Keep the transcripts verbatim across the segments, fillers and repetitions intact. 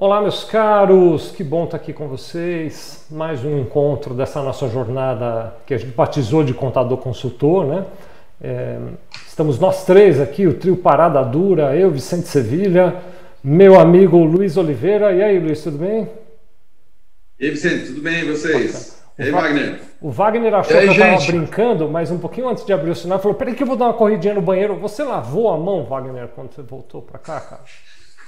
Olá, meus caros, que bom estar aqui com vocês, mais um encontro dessa nossa jornada que a gente batizou de Contador Consultor, né? É, estamos nós três aqui, o trio Parada Dura, eu, Vicente Sevilha, meu amigo Luiz Oliveira. E aí, Luiz, tudo bem? E aí, Vicente, tudo bem, e vocês? E aí, Wagner? O Wagner achou aí, que eu estava brincando, mas um pouquinho antes de abrir o sinal, falou, peraí que eu vou dar uma corridinha no banheiro. Você lavou a mão, Wagner, quando você voltou para cá, cara?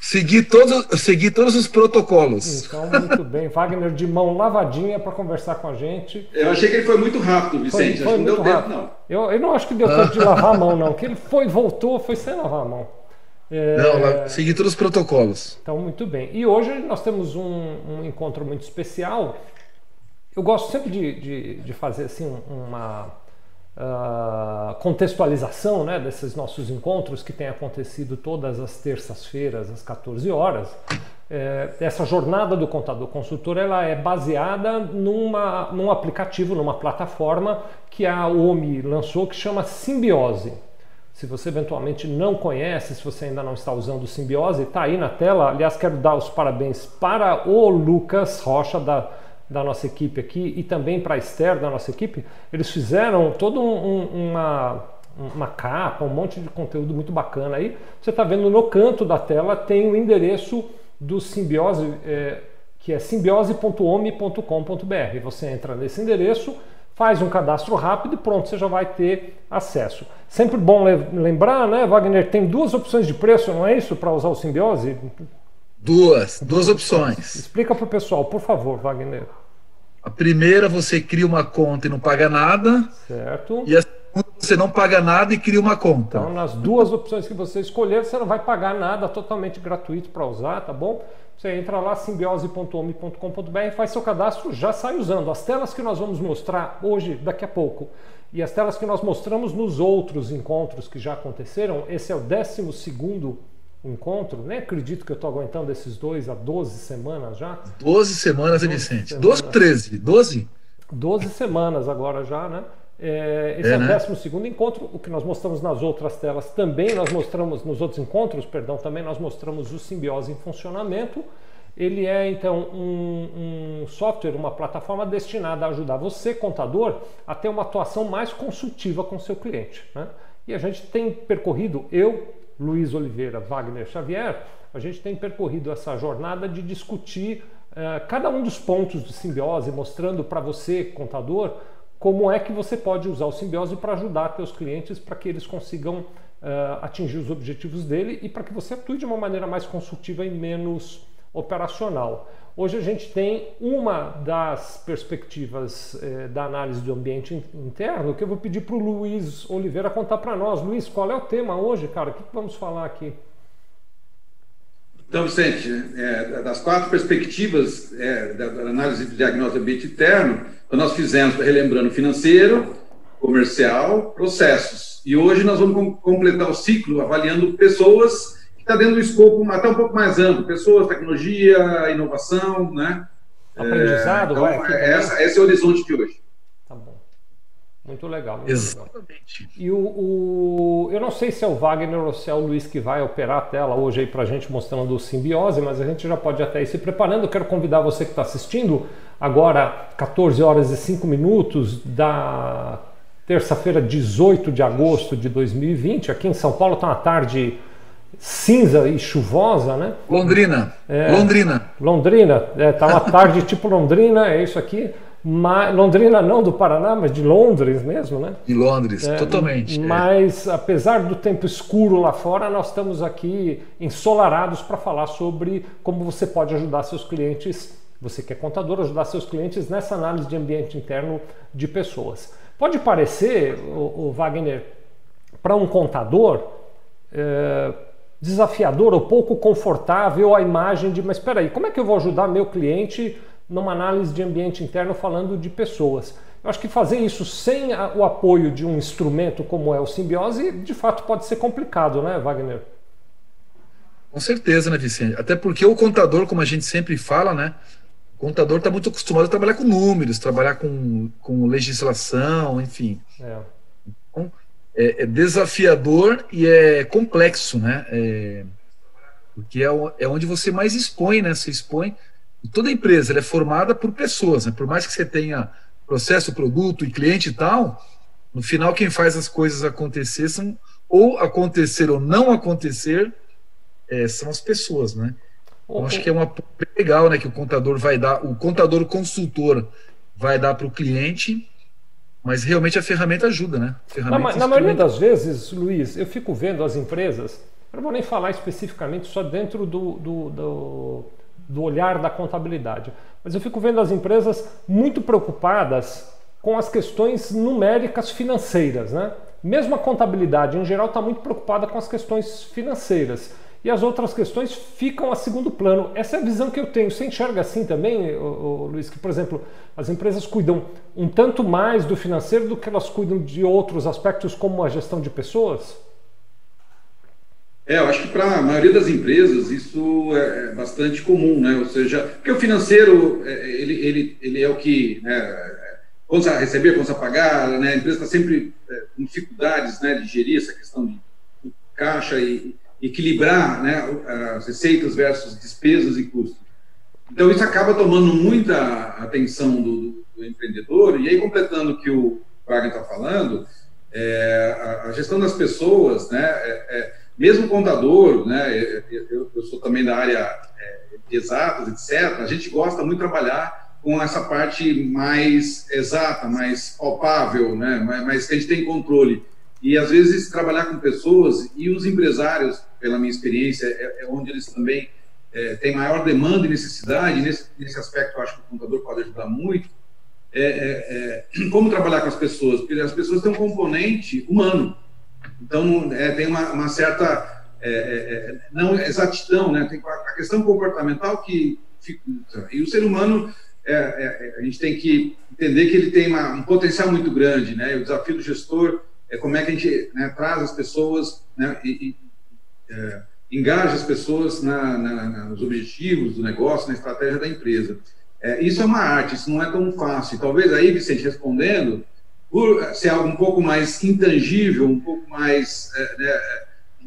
Segui todos, segui todos os protocolos. Então, muito bem. Wagner de mão lavadinha para conversar com a gente. Eu achei que ele foi muito rápido, Vicente. Foi, foi acho que não deu rápido. Tempo, não. Eu, eu não acho que deu tempo de lavar a mão, não. Que ele foi, voltou, foi sem lavar a mão. É... Não, segui todos os protocolos. Então, muito bem. E hoje nós temos um, um encontro muito especial. Eu gosto sempre de, de, de fazer assim uma uh, contextualização, né, desses nossos encontros que têm acontecido todas as terças-feiras, às quatorze horas. É, essa jornada do Contador Consultor ela é baseada numa, num aplicativo, numa plataforma que a O M I lançou que chama Simbiose. Se você eventualmente não conhece, se você ainda não está usando o Simbiose, está aí na tela. Aliás, quero dar os parabéns para o Lucas Rocha, da... da nossa equipe aqui, e também para a Esther, da nossa equipe. Eles fizeram toda um, uma, uma capa, um monte de conteúdo muito bacana aí. Você está vendo no canto da tela, tem o endereço do Simbiose, é, que é simbiose ponto omi ponto com ponto br. Você entra nesse endereço, faz um cadastro rápido e pronto, você já vai ter acesso. Sempre bom lembrar, né, Wagner, tem duas opções de preço, não é isso, para usar o Simbiose? Duas, duas opções. Explica para o pessoal, por favor, Wagner. A primeira, você cria uma conta e não paga nada. Certo. E a segunda, você não paga nada e cria uma conta. Então, nas duas opções que você escolher, você não vai pagar nada, totalmente gratuito para usar, tá bom? Você entra lá, simbiose ponto omi ponto com ponto br, faz seu cadastro, já sai usando. As telas que nós vamos mostrar hoje, daqui a pouco, e as telas que nós mostramos nos outros encontros que já aconteceram, esse é o décimo segundo encontro, né? Acredito que eu estou aguentando esses dois há doze semanas já. doze semanas, Vicente. doze, treze, doze? doze semanas agora já, né? É, esse é, é o né? décimo segundo encontro. O que nós mostramos nas outras telas também, nós mostramos nos outros encontros, perdão, também nós mostramos o Simbiose em funcionamento. Ele é, então, um, um software, uma plataforma destinada a ajudar você, contador, a ter uma atuação mais consultiva com seu cliente, né? E a gente tem percorrido, eu, Luiz Oliveira, Wagner Xavier, a gente tem percorrido essa jornada de discutir uh, cada um dos pontos do Simbiose, mostrando para você, contador, como é que você pode usar o Simbiose para ajudar seus clientes, para que eles consigam uh, atingir os objetivos dele e para que você atue de uma maneira mais consultiva e menos operacional. Hoje a gente tem uma das perspectivas eh, da análise do ambiente interno, que eu vou pedir para o Luiz Oliveira contar para nós. Luiz, qual é o tema hoje, cara? O que vamos falar aqui? Então, Vicente, é, das quatro perspectivas é, da, da análise do diagnóstico do ambiente interno, nós fizemos, relembrando, financeiro, comercial, processos. E hoje nós vamos completar o ciclo avaliando pessoas... Está dentro do escopo até um pouco mais amplo, pessoas, tecnologia, inovação, né? Aprendizado, é, então, vai, é, essa, esse é o horizonte de hoje. Tá bom. Muito legal. Muito Exatamente. Legal. E o, o, eu não sei se é o Wagner ou se é o Luiz que vai operar a tela hoje aí para a gente mostrando o Simbiose, mas a gente já pode até ir se preparando. Eu quero convidar você que está assistindo agora, quatorze horas e cinco minutos da terça-feira, dezoito de agosto de dois mil e vinte. Aqui em São Paulo está uma tarde cinza e chuvosa, né? Londrina, é, Londrina. Londrina, é, tá uma tarde tipo Londrina, é isso aqui. Mas, Londrina não do Paraná, mas de Londres mesmo, né? De Londres, é, totalmente. Mas é. apesar do tempo escuro lá fora, nós estamos aqui ensolarados para falar sobre como você pode ajudar seus clientes, você que é contador, ajudar seus clientes nessa análise de ambiente interno de pessoas. Pode parecer, o, o Wagner, para um contador... É, desafiador ou pouco confortável a imagem de, mas espera aí, como é que eu vou ajudar meu cliente numa análise de ambiente interno falando de pessoas? Eu acho que fazer isso sem a, o apoio de um instrumento como é o Simbiose, de fato pode ser complicado, né, Wagner? Com certeza, né, Vicente? Até porque o contador, como a gente sempre fala, né, o contador está muito acostumado a trabalhar com números, trabalhar com, com legislação, enfim. É. É desafiador e é complexo, né? É... porque é onde você mais expõe, né? Você expõe. Toda empresa ela é formada por pessoas, né? Por mais que você tenha processo, produto e cliente e tal, no final quem faz as coisas acontecer são, ou acontecer ou não acontecer, é, são as pessoas, né? Então, acho que é uma legal, né, que o contador vai dar, o contador consultor vai dar para o cliente, mas realmente a ferramenta ajuda, né? Ferramenta na, na maioria das vezes, Luiz, eu fico vendo as empresas, eu não vou nem falar especificamente só dentro do, do, do, do olhar da contabilidade, mas eu fico vendo as empresas muito preocupadas com as questões numéricas financeiras, né? Mesmo a contabilidade, em geral, está muito preocupada com as questões financeiras. E as outras questões ficam a segundo plano. Essa é a visão que eu tenho. Você enxerga assim também, ô, ô, Luiz, que, por exemplo, as empresas cuidam um tanto mais do financeiro do que elas cuidam de outros aspectos, como a gestão de pessoas? É, eu acho que para a maioria das empresas isso é bastante comum, né? Ou seja, porque o financeiro, ele, ele, ele é o que... né? Quantos a receber, quantos a pagar, né? A empresa está sempre é, com dificuldades, né, de gerir essa questão de, de caixa e equilibrar, né, as receitas versus despesas e custos. Então isso acaba tomando muita atenção do, do empreendedor. E aí, completando o que o Wagner está falando, é, a, a gestão das pessoas, né, é, é, mesmo o contador, né, eu, eu, eu sou também da área é, de exatas, etcétera, a gente gosta muito de trabalhar com essa parte mais exata, mais palpável, né, mais que a gente tem controle. E às vezes trabalhar com pessoas e os empresários, pela minha experiência, é, é onde eles também é, têm maior demanda e necessidade. Nesse, nesse aspecto, eu acho que o contador pode ajudar muito. É, é, é, como trabalhar com as pessoas? Porque as pessoas têm um componente humano. Então, é, tem uma, uma certa é, é, não exatidão, né? Tem a questão comportamental que dificulta. E o ser humano, é, é, a gente tem que entender que ele tem uma, um potencial muito grande, né? O desafio do gestor é como é que a gente, né, traz as pessoas, né, e, e é, engaja as pessoas na, na, nos objetivos do negócio, na estratégia da empresa. É, isso é uma arte, isso não é tão fácil. Talvez aí, Vicente, respondendo, por ser algo um pouco mais intangível, um pouco mais é, né,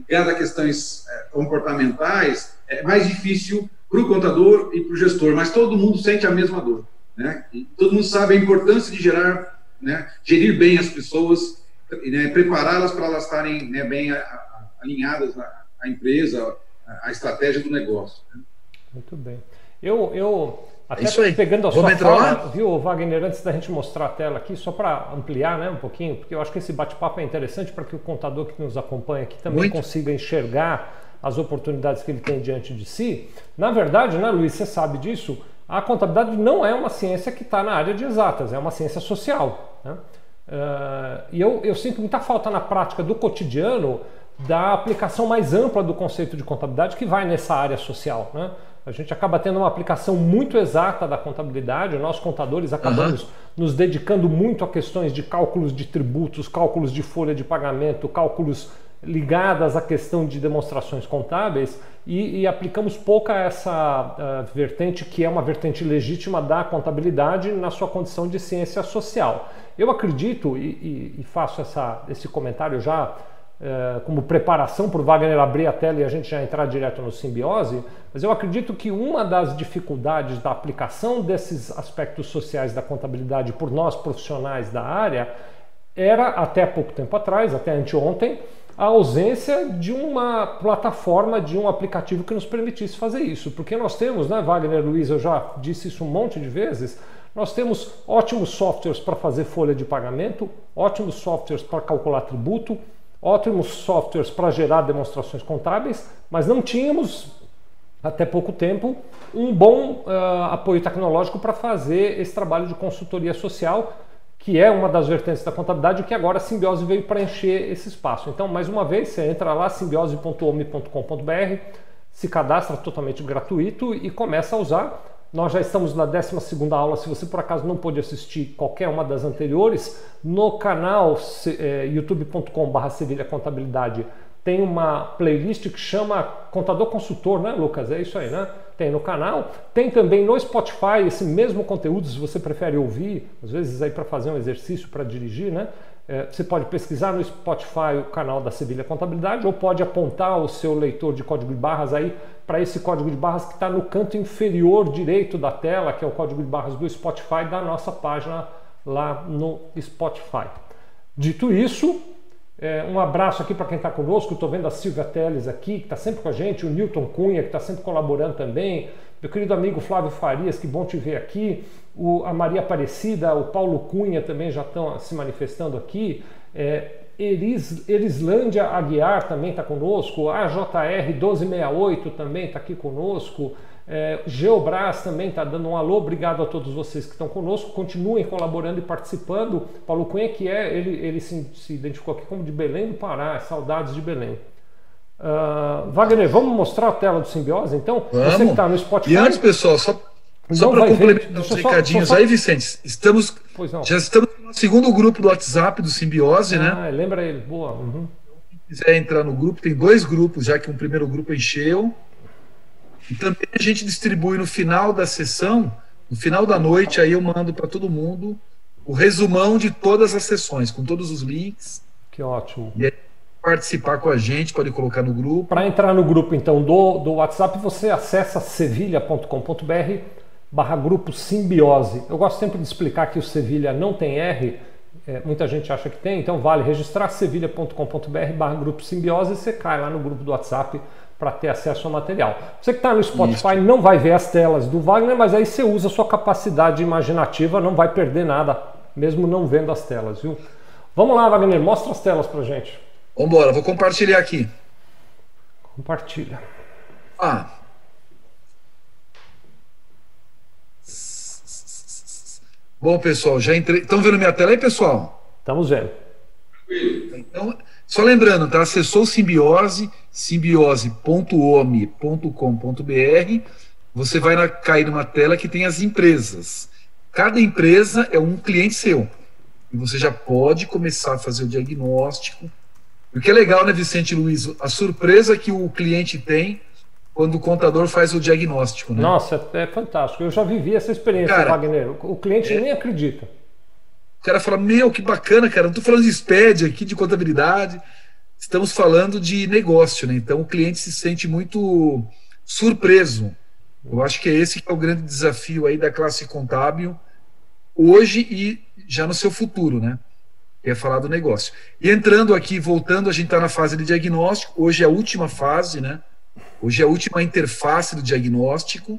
ligado a questões é, comportamentais, é mais difícil para o contador e para o gestor, mas todo mundo sente a mesma dor, né? E todo mundo sabe a importância de gerar, né, gerir bem as pessoas, né, prepará-las para elas estarem, né, bem a, a, alinhadas à, à empresa, à, à estratégia do negócio, né? Muito bem. Eu, eu até pegando a Vamos sua fala, lá? Viu, Wagner, antes da gente mostrar a tela aqui, só para ampliar, né, um pouquinho, porque eu acho que esse bate-papo é interessante para que o contador que nos acompanha aqui também Muito. consiga enxergar as oportunidades que ele tem diante de si. Na verdade, né, Luiz, você sabe disso, a contabilidade não é uma ciência que está na área de exatas, é uma ciência social, né? Uh, e eu, eu sinto muita falta na prática do cotidiano da aplicação mais ampla do conceito de contabilidade que vai nessa área social, né? A gente acaba tendo uma aplicação muito exata da contabilidade, nós contadores acabamos uhum. nos dedicando muito a questões de cálculos de tributos, cálculos de folha de pagamento, cálculos ligadas à questão de demonstrações contábeis e, e aplicamos pouca essa uh, vertente, que é uma vertente legítima da contabilidade na sua condição de ciência social. Eu acredito, e, e, e faço essa, esse comentário já uh, como preparação para o Wagner abrir a tela e a gente já entrar direto no Simbiose, mas eu acredito que uma das dificuldades da aplicação desses aspectos sociais da contabilidade por nós profissionais da área era, até pouco tempo atrás, até anteontem, a ausência de uma plataforma, de um aplicativo que nos permitisse fazer isso. Porque nós temos, né, Wagner, Luiz, eu já disse isso um monte de vezes, nós temos ótimos softwares para fazer folha de pagamento, ótimos softwares para calcular tributo, ótimos softwares para gerar demonstrações contábeis, mas não tínhamos, até pouco tempo, um bom uh, apoio tecnológico para fazer esse trabalho de consultoria social, que é uma das vertentes da contabilidade, que agora a Simbiose veio preencher esse espaço. Então, mais uma vez, você entra lá, simbiose ponto o m i ponto com ponto b r, se cadastra totalmente gratuito e começa a usar. Nós já estamos na décima segunda aula, se você por acaso não pôde assistir qualquer uma das anteriores, no canal é, youtube ponto com barra Sevilha Contabilidade tem uma playlist que chama Contador Consultor, né, Lucas? É isso aí, né? Tem no canal, tem também no Spotify esse mesmo conteúdo, se você prefere ouvir, às vezes aí para fazer um exercício, para dirigir, né? É, você pode pesquisar no Spotify o canal da Sevilha Contabilidade ou pode apontar o seu leitor de código de barras aí para esse código de barras que está no canto inferior direito da tela, que é o código de barras do Spotify, da nossa página lá no Spotify. Dito isso, é, um abraço aqui para quem está conosco. Estou vendo a Silvia Teles aqui, que está sempre com a gente, o Newton Cunha, que está sempre colaborando também, meu querido amigo Flávio Farias, que bom te ver aqui. O, a Maria Aparecida, o Paulo Cunha também já estão se manifestando aqui. É, Eris, Erislândia Aguiar também está conosco. A J R mil duzentos e sessenta e oito também está aqui conosco. É, Geobras também está dando um alô. Obrigado a todos vocês que estão conosco. Continuem colaborando e participando. Paulo Cunha, que é, ele, ele se, se identificou aqui como de Belém do Pará. Saudades de Belém. Uh, Wagner, vamos mostrar a tela do Simbiose, então? Vamos. Você que está no Spotify. E antes, pessoal, só... Só para complementar uns recadinhos só, só... aí, Vicente, estamos, já estamos no segundo grupo do WhatsApp do Simbiose, ah, né? Ah, lembra ele, boa. Uhum. Quem quiser entrar no grupo, tem dois grupos, já que um primeiro grupo encheu. E também a gente distribui no final da sessão, no final da noite, aí eu mando para todo mundo o resumão de todas as sessões, com todos os links. Que ótimo. E aí, participar com a gente, pode colocar no grupo. Para entrar no grupo, então, do, do WhatsApp, você acessa sevilha ponto com ponto br barra grupo Simbiose. Eu gosto sempre de explicar que o Sevilha não tem R, é, muita gente acha que tem, então vale registrar sevilha ponto com ponto br barra grupo Simbiose e você cai lá no grupo do WhatsApp para ter acesso ao material. Você que está no Spotify Isso. Não vai ver as telas do Wagner, mas aí você usa a sua capacidade imaginativa, não vai perder nada, mesmo não vendo as telas, viu? Vamos lá, Wagner, mostra as telas pra gente. Vamos embora, vou compartilhar aqui. Compartilha. Ah... Bom, pessoal, já entrei. Estão vendo minha tela aí, pessoal? Estamos vendo. Então, só lembrando, tá? Acessou o Simbiose, simbiose ponto omi ponto com ponto br. Você vai na... cair numa tela que tem as empresas. Cada empresa é um cliente seu. E você já pode começar a fazer o diagnóstico. O que é legal, né, Vicente Luiz? A surpresa que o cliente tem quando o contador faz o diagnóstico, né? Nossa, é fantástico. Eu já vivi essa experiência, cara, Wagner. O cliente é... nem acredita. O cara fala, meu, que bacana, cara. Não estou falando de S P E D aqui, de contabilidade. Estamos falando de negócio, né? Então o cliente se sente muito surpreso. Eu acho que é esse que é o grande desafio aí da classe contábil hoje e já no seu futuro, né? É falar do negócio. E entrando aqui, voltando, a gente está na fase de diagnóstico. Hoje é a última fase, né? Hoje é a última interface do diagnóstico,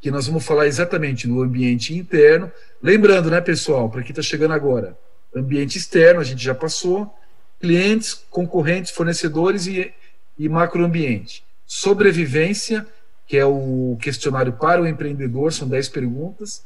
que nós vamos falar exatamente do ambiente interno. Lembrando, né, pessoal, para quem está chegando agora, ambiente externo, a gente já passou, clientes, concorrentes, fornecedores e, e macroambiente. Sobrevivência, que é o questionário para o empreendedor, são dez perguntas.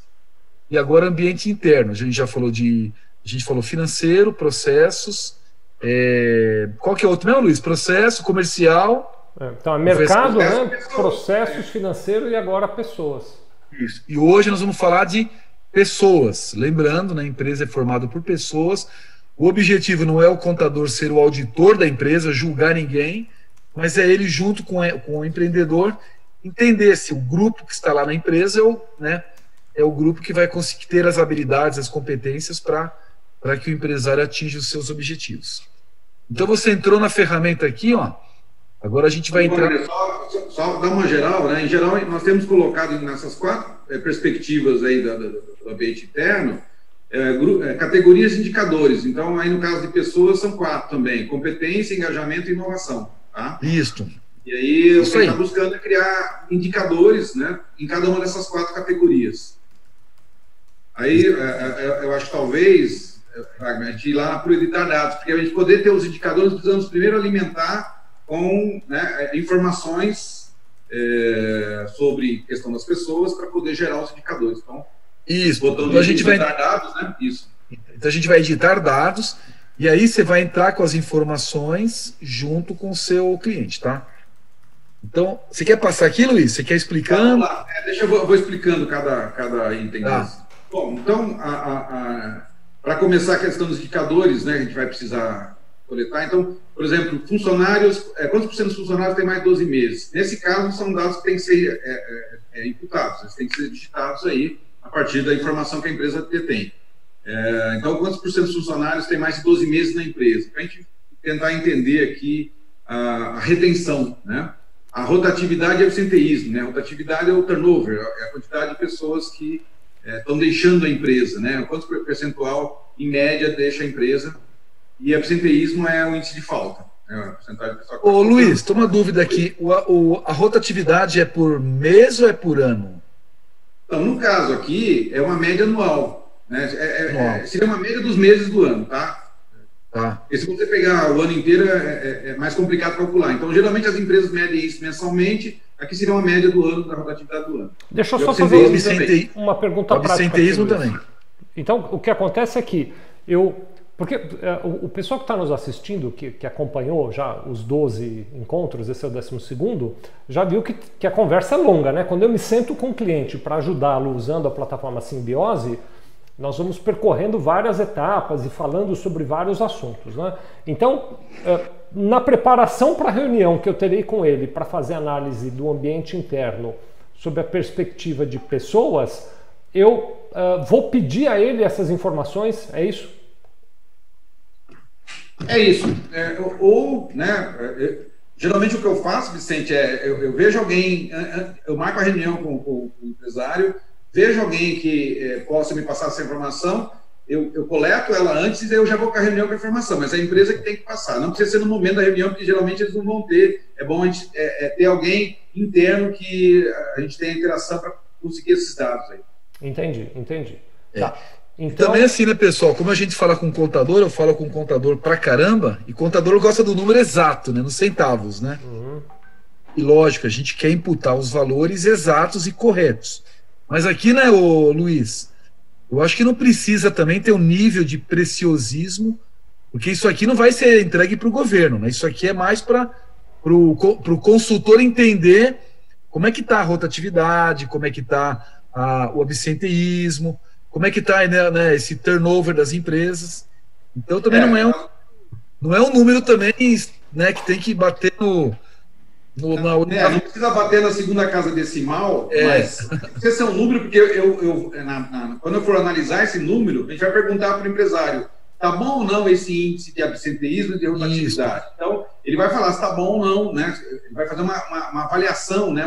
E agora ambiente interno, a gente já falou de, a gente falou financeiro, processos, é, qual que é outro, não, Luiz? Processo, comercial... Então é mercado, processo, né? Processos financeiros e agora pessoas. Isso. E hoje nós vamos falar de pessoas. Lembrando, né, a empresa é formada por pessoas. O objetivo não é o contador ser o auditor da empresa, julgar ninguém, mas é ele junto com, com o empreendedor entender se o grupo que está lá na empresa é o, né, é o grupo que vai conseguir ter as habilidades, as competências para que o empresário atinja os seus objetivos. Então você entrou na ferramenta aqui, ó. Agora a gente vai Bom, entrar... Só, só, só dar uma geral, né? Em geral, nós temos colocado nessas quatro é, perspectivas aí da, da, do ambiente interno, é, gru, é, categorias de indicadores. Então, aí no caso de pessoas, são quatro também. Competência, engajamento e inovação. Tá? Isso. E aí, Isso o que a gente está buscando é criar indicadores, né, em cada uma dessas quatro categorias. Aí, é, é, eu acho que talvez, Wagner, a gente ir lá na prioridade, porque a gente poder ter os indicadores, precisamos primeiro alimentar com, né, informações é, sobre questão das pessoas para poder gerar os indicadores. Então, isso. Então a gente vai editar dados, né? Isso. Então a gente vai editar dados e aí você vai entrar com as informações junto com o seu cliente, tá? Então, você quer passar aqui, Luiz? Você quer explicando? Tá, é, deixa eu vou, vou explicando cada cada item. Tá. Bom, então para começar a questão dos indicadores, né? A gente vai precisar coletar. Então, por exemplo, funcionários, é, quantos por cento dos funcionários tem mais de doze meses? Nesse caso, são dados que têm que ser é, é, é, imputados, eles têm que ser digitados aí a partir da informação que a empresa detém. É, então, quantos por cento dos funcionários têm mais de doze meses na empresa? Para a gente tentar entender aqui a, a retenção, né? A rotatividade é o absenteísmo, né? A rotatividade é o turnover, é a quantidade de pessoas que estão é, deixando a empresa, né? Quanto percentual, em média, deixa a empresa? E absenteísmo é o índice de falta. Né? De Ô, Luiz, toma uma dúvida aqui. O, o, a rotatividade é por mês ou é por ano? Então, no caso aqui, é uma média anual. Né? É, é, é, seria uma média dos meses do ano, tá? Tá. E se você pegar o ano inteiro, é, é, é mais complicado calcular. Então, geralmente, as empresas medem isso mensalmente. Aqui seria uma média do ano, da rotatividade do ano. Deixa eu só fazer absente... uma pergunta prática. Absenteísmo também. Então, o que acontece é que eu... Porque é, o, o pessoal que está nos assistindo, que, que acompanhou já os doze encontros, esse é o décimo segundo, já viu que, que a conversa é longa, né? Quando eu me sento com o cliente para ajudá-lo usando a plataforma Simbiose, nós vamos percorrendo várias etapas e falando sobre vários assuntos, né? Então, na preparação para a reunião que eu terei com ele para fazer análise do ambiente interno sob a perspectiva de pessoas, eu uh, vou pedir a ele essas informações, é isso? É isso. É, ou, né, geralmente o que eu faço, Vicente, é eu, eu vejo alguém, eu marco a reunião com, com o empresário, vejo alguém que eh, possa me passar essa informação, eu, eu coleto ela antes e eu já vou para a reunião com a informação, mas é a empresa que tem que passar. Não precisa ser no momento da reunião, porque geralmente eles não vão ter. É bom a gente, é, é ter alguém interno que a gente tenha interação para conseguir esses dados aí. Entendi, entendi. É. Tá. Então... Também assim, né, pessoal? Como a gente fala com o contador, eu falo com o contador pra caramba, e contador gosta do número exato, né? Nos centavos, né? Uhum. E lógico, a gente quer imputar os valores exatos e corretos. Mas aqui, né, ô Luiz, eu acho que não precisa também ter um nível de preciosismo, porque isso aqui não vai ser entregue para o governo, né? Isso aqui é mais para o consultor entender como é que está a rotatividade, como é que está o absenteísmo, como é que está, né, né, esse turnover das empresas. Então também é. Não, é um, não é um número também, né, que tem que bater no... No, na... é, não precisa bater na segunda casa decimal, é. Mas precisa ser um número, porque eu, eu, eu, na, na, quando eu for analisar esse número, a gente vai perguntar para o empresário, tá bom ou não esse índice de absenteísmo e de rotatividade? Isso. Então, ele vai falar se tá bom ou não, né? Ele vai fazer uma, uma, uma avaliação, né?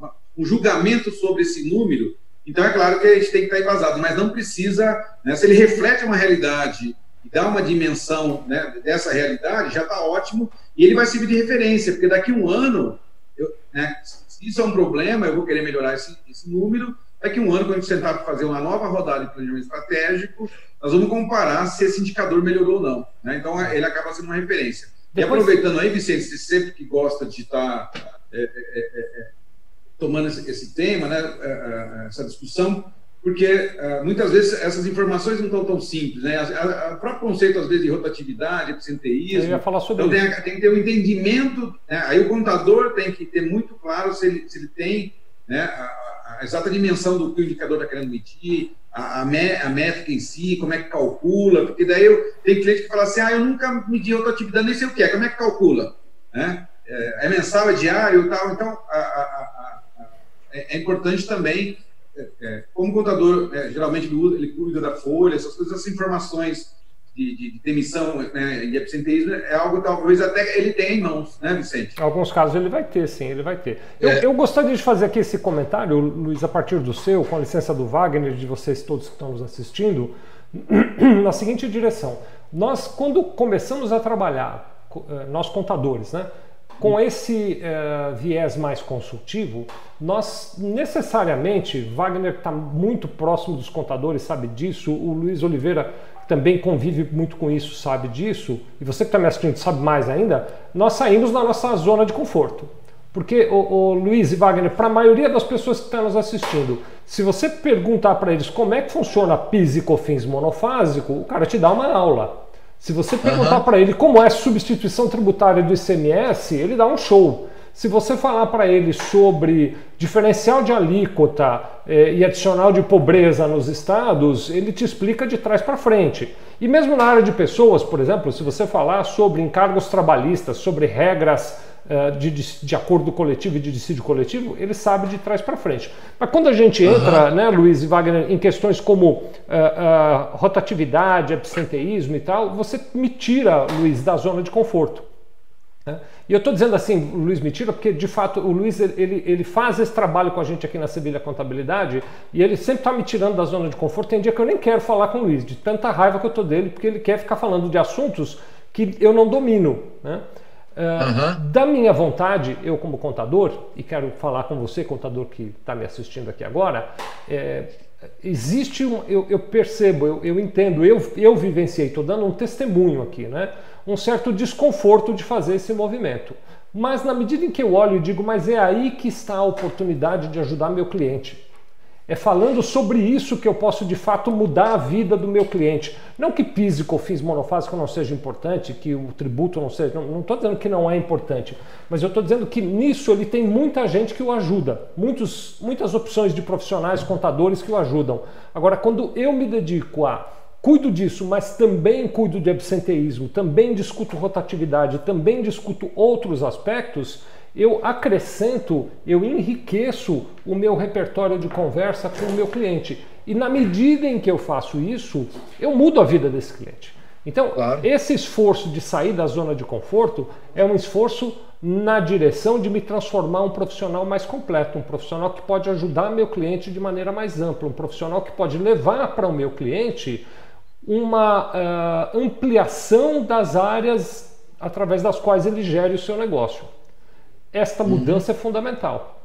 um, um julgamento sobre esse número. Então, é claro que a gente tem que estar embasado, mas não precisa, né? Se ele reflete uma realidade e dá uma dimensão, né, dessa realidade, já está ótimo, e ele vai servir de referência, porque daqui a um ano, eu, né, se isso é um problema, eu vou querer melhorar esse, esse número, daqui a um ano, quando a gente sentar para fazer uma nova rodada de planejamento estratégico, nós vamos comparar se esse indicador melhorou ou não, né? Então, ele acaba sendo uma referência. Depois... E aproveitando aí, Vicente, você sempre que gosta de estar é, é, é, é, tomando esse, esse tema, né, é, é, essa discussão, porque muitas vezes essas informações não estão tão simples, né? O próprio conceito, às vezes, de rotatividade, absenteísmo... Eu ia falar sobre então, isso. Tem, tem que ter um entendimento, né? Aí o contador tem que ter muito claro se ele, se ele tem, né, a, a exata dimensão do que o indicador está querendo medir, a, a, me, a métrica em si, como é que calcula, porque daí eu, tem cliente que fala assim, ah, eu nunca medi rotatividade, nem sei o que é, como é que calcula? Né? É, é mensal, é diário e tal, então a, a, a, a, é, é importante também... Como o contador, é, geralmente ele, usa, ele cuida da folha, essas coisas, essas informações de, de, de demissão, né, de absenteísmo, é algo que talvez até ele tenha em mãos, né, Vicente? Em alguns casos ele vai ter, sim, ele vai ter. É. Eu, eu gostaria de fazer aqui esse comentário, Luiz, a partir do seu, com a licença do Wagner, de vocês todos que estão nos assistindo, na seguinte direção. Nós, quando começamos a trabalhar, nós contadores, né? Com esse uh, viés mais consultivo, nós necessariamente, Wagner está muito próximo dos contadores, sabe disso, o Luiz Oliveira também convive muito com isso, sabe disso, e você que está me assistindo sabe mais ainda, nós saímos da nossa zona de conforto. Porque, o, o Luiz e Wagner, para a maioria das pessoas que estão nos assistindo, se você perguntar para eles como é que funciona P I S e COFINS monofásico, o cara te dá uma aula. Se você perguntar uhum. para ele como é a substituição tributária do I C M S, ele dá um show. Se você falar para ele sobre diferencial de alíquota eh, e adicional de pobreza nos estados, ele te explica de trás para frente. E mesmo na área de pessoas, por exemplo, se você falar sobre encargos trabalhistas, sobre regras de, de acordo coletivo e de dissídio coletivo, ele sabe de trás para frente. Mas quando a gente entra, uhum. né, Luiz e Wagner, em questões como uh, uh, rotatividade, absenteísmo e tal, você me tira, Luiz, da zona de conforto. E eu estou dizendo assim, Luiz me tira, porque de fato o Luiz ele, ele faz esse trabalho com a gente aqui na Sevilha Contabilidade e ele sempre está me tirando da zona de conforto. Tem dia que eu nem quero falar com o Luiz, de tanta raiva que eu estou dele, porque ele quer ficar falando de assuntos que eu não domino. Né? Uh, uhum. Da minha vontade, eu como contador, e quero falar com você, contador que está me assistindo aqui agora, é, existe, um, eu, eu percebo, eu, eu entendo, eu, eu vivenciei, estou dando um testemunho aqui, né? Um certo desconforto de fazer esse movimento. Mas na medida em que eu olho e digo, mas é aí que está a oportunidade de ajudar meu cliente. É falando sobre isso que eu posso de fato mudar a vida do meu cliente. Não que PIS e COFINS monofásico não seja importante, que o tributo não seja... Não estou dizendo que não é importante, mas eu estou dizendo que nisso ele tem muita gente que o ajuda. Muitos, muitas opções de profissionais, contadores que o ajudam. Agora, quando eu me dedico a... Cuido disso, mas também cuido de absenteísmo, também discuto rotatividade, também discuto outros aspectos, eu acrescento, eu enriqueço o meu repertório de conversa com o meu cliente. E na medida em que eu faço isso, eu mudo a vida desse cliente. Então, claro. Esse esforço de sair da zona de conforto é um esforço na direção de me transformar um profissional mais completo, um profissional que pode ajudar meu cliente de maneira mais ampla, um profissional que pode levar para o meu cliente uma uh, ampliação das áreas através das quais ele gere o seu negócio. Esta mudança uhum. é fundamental.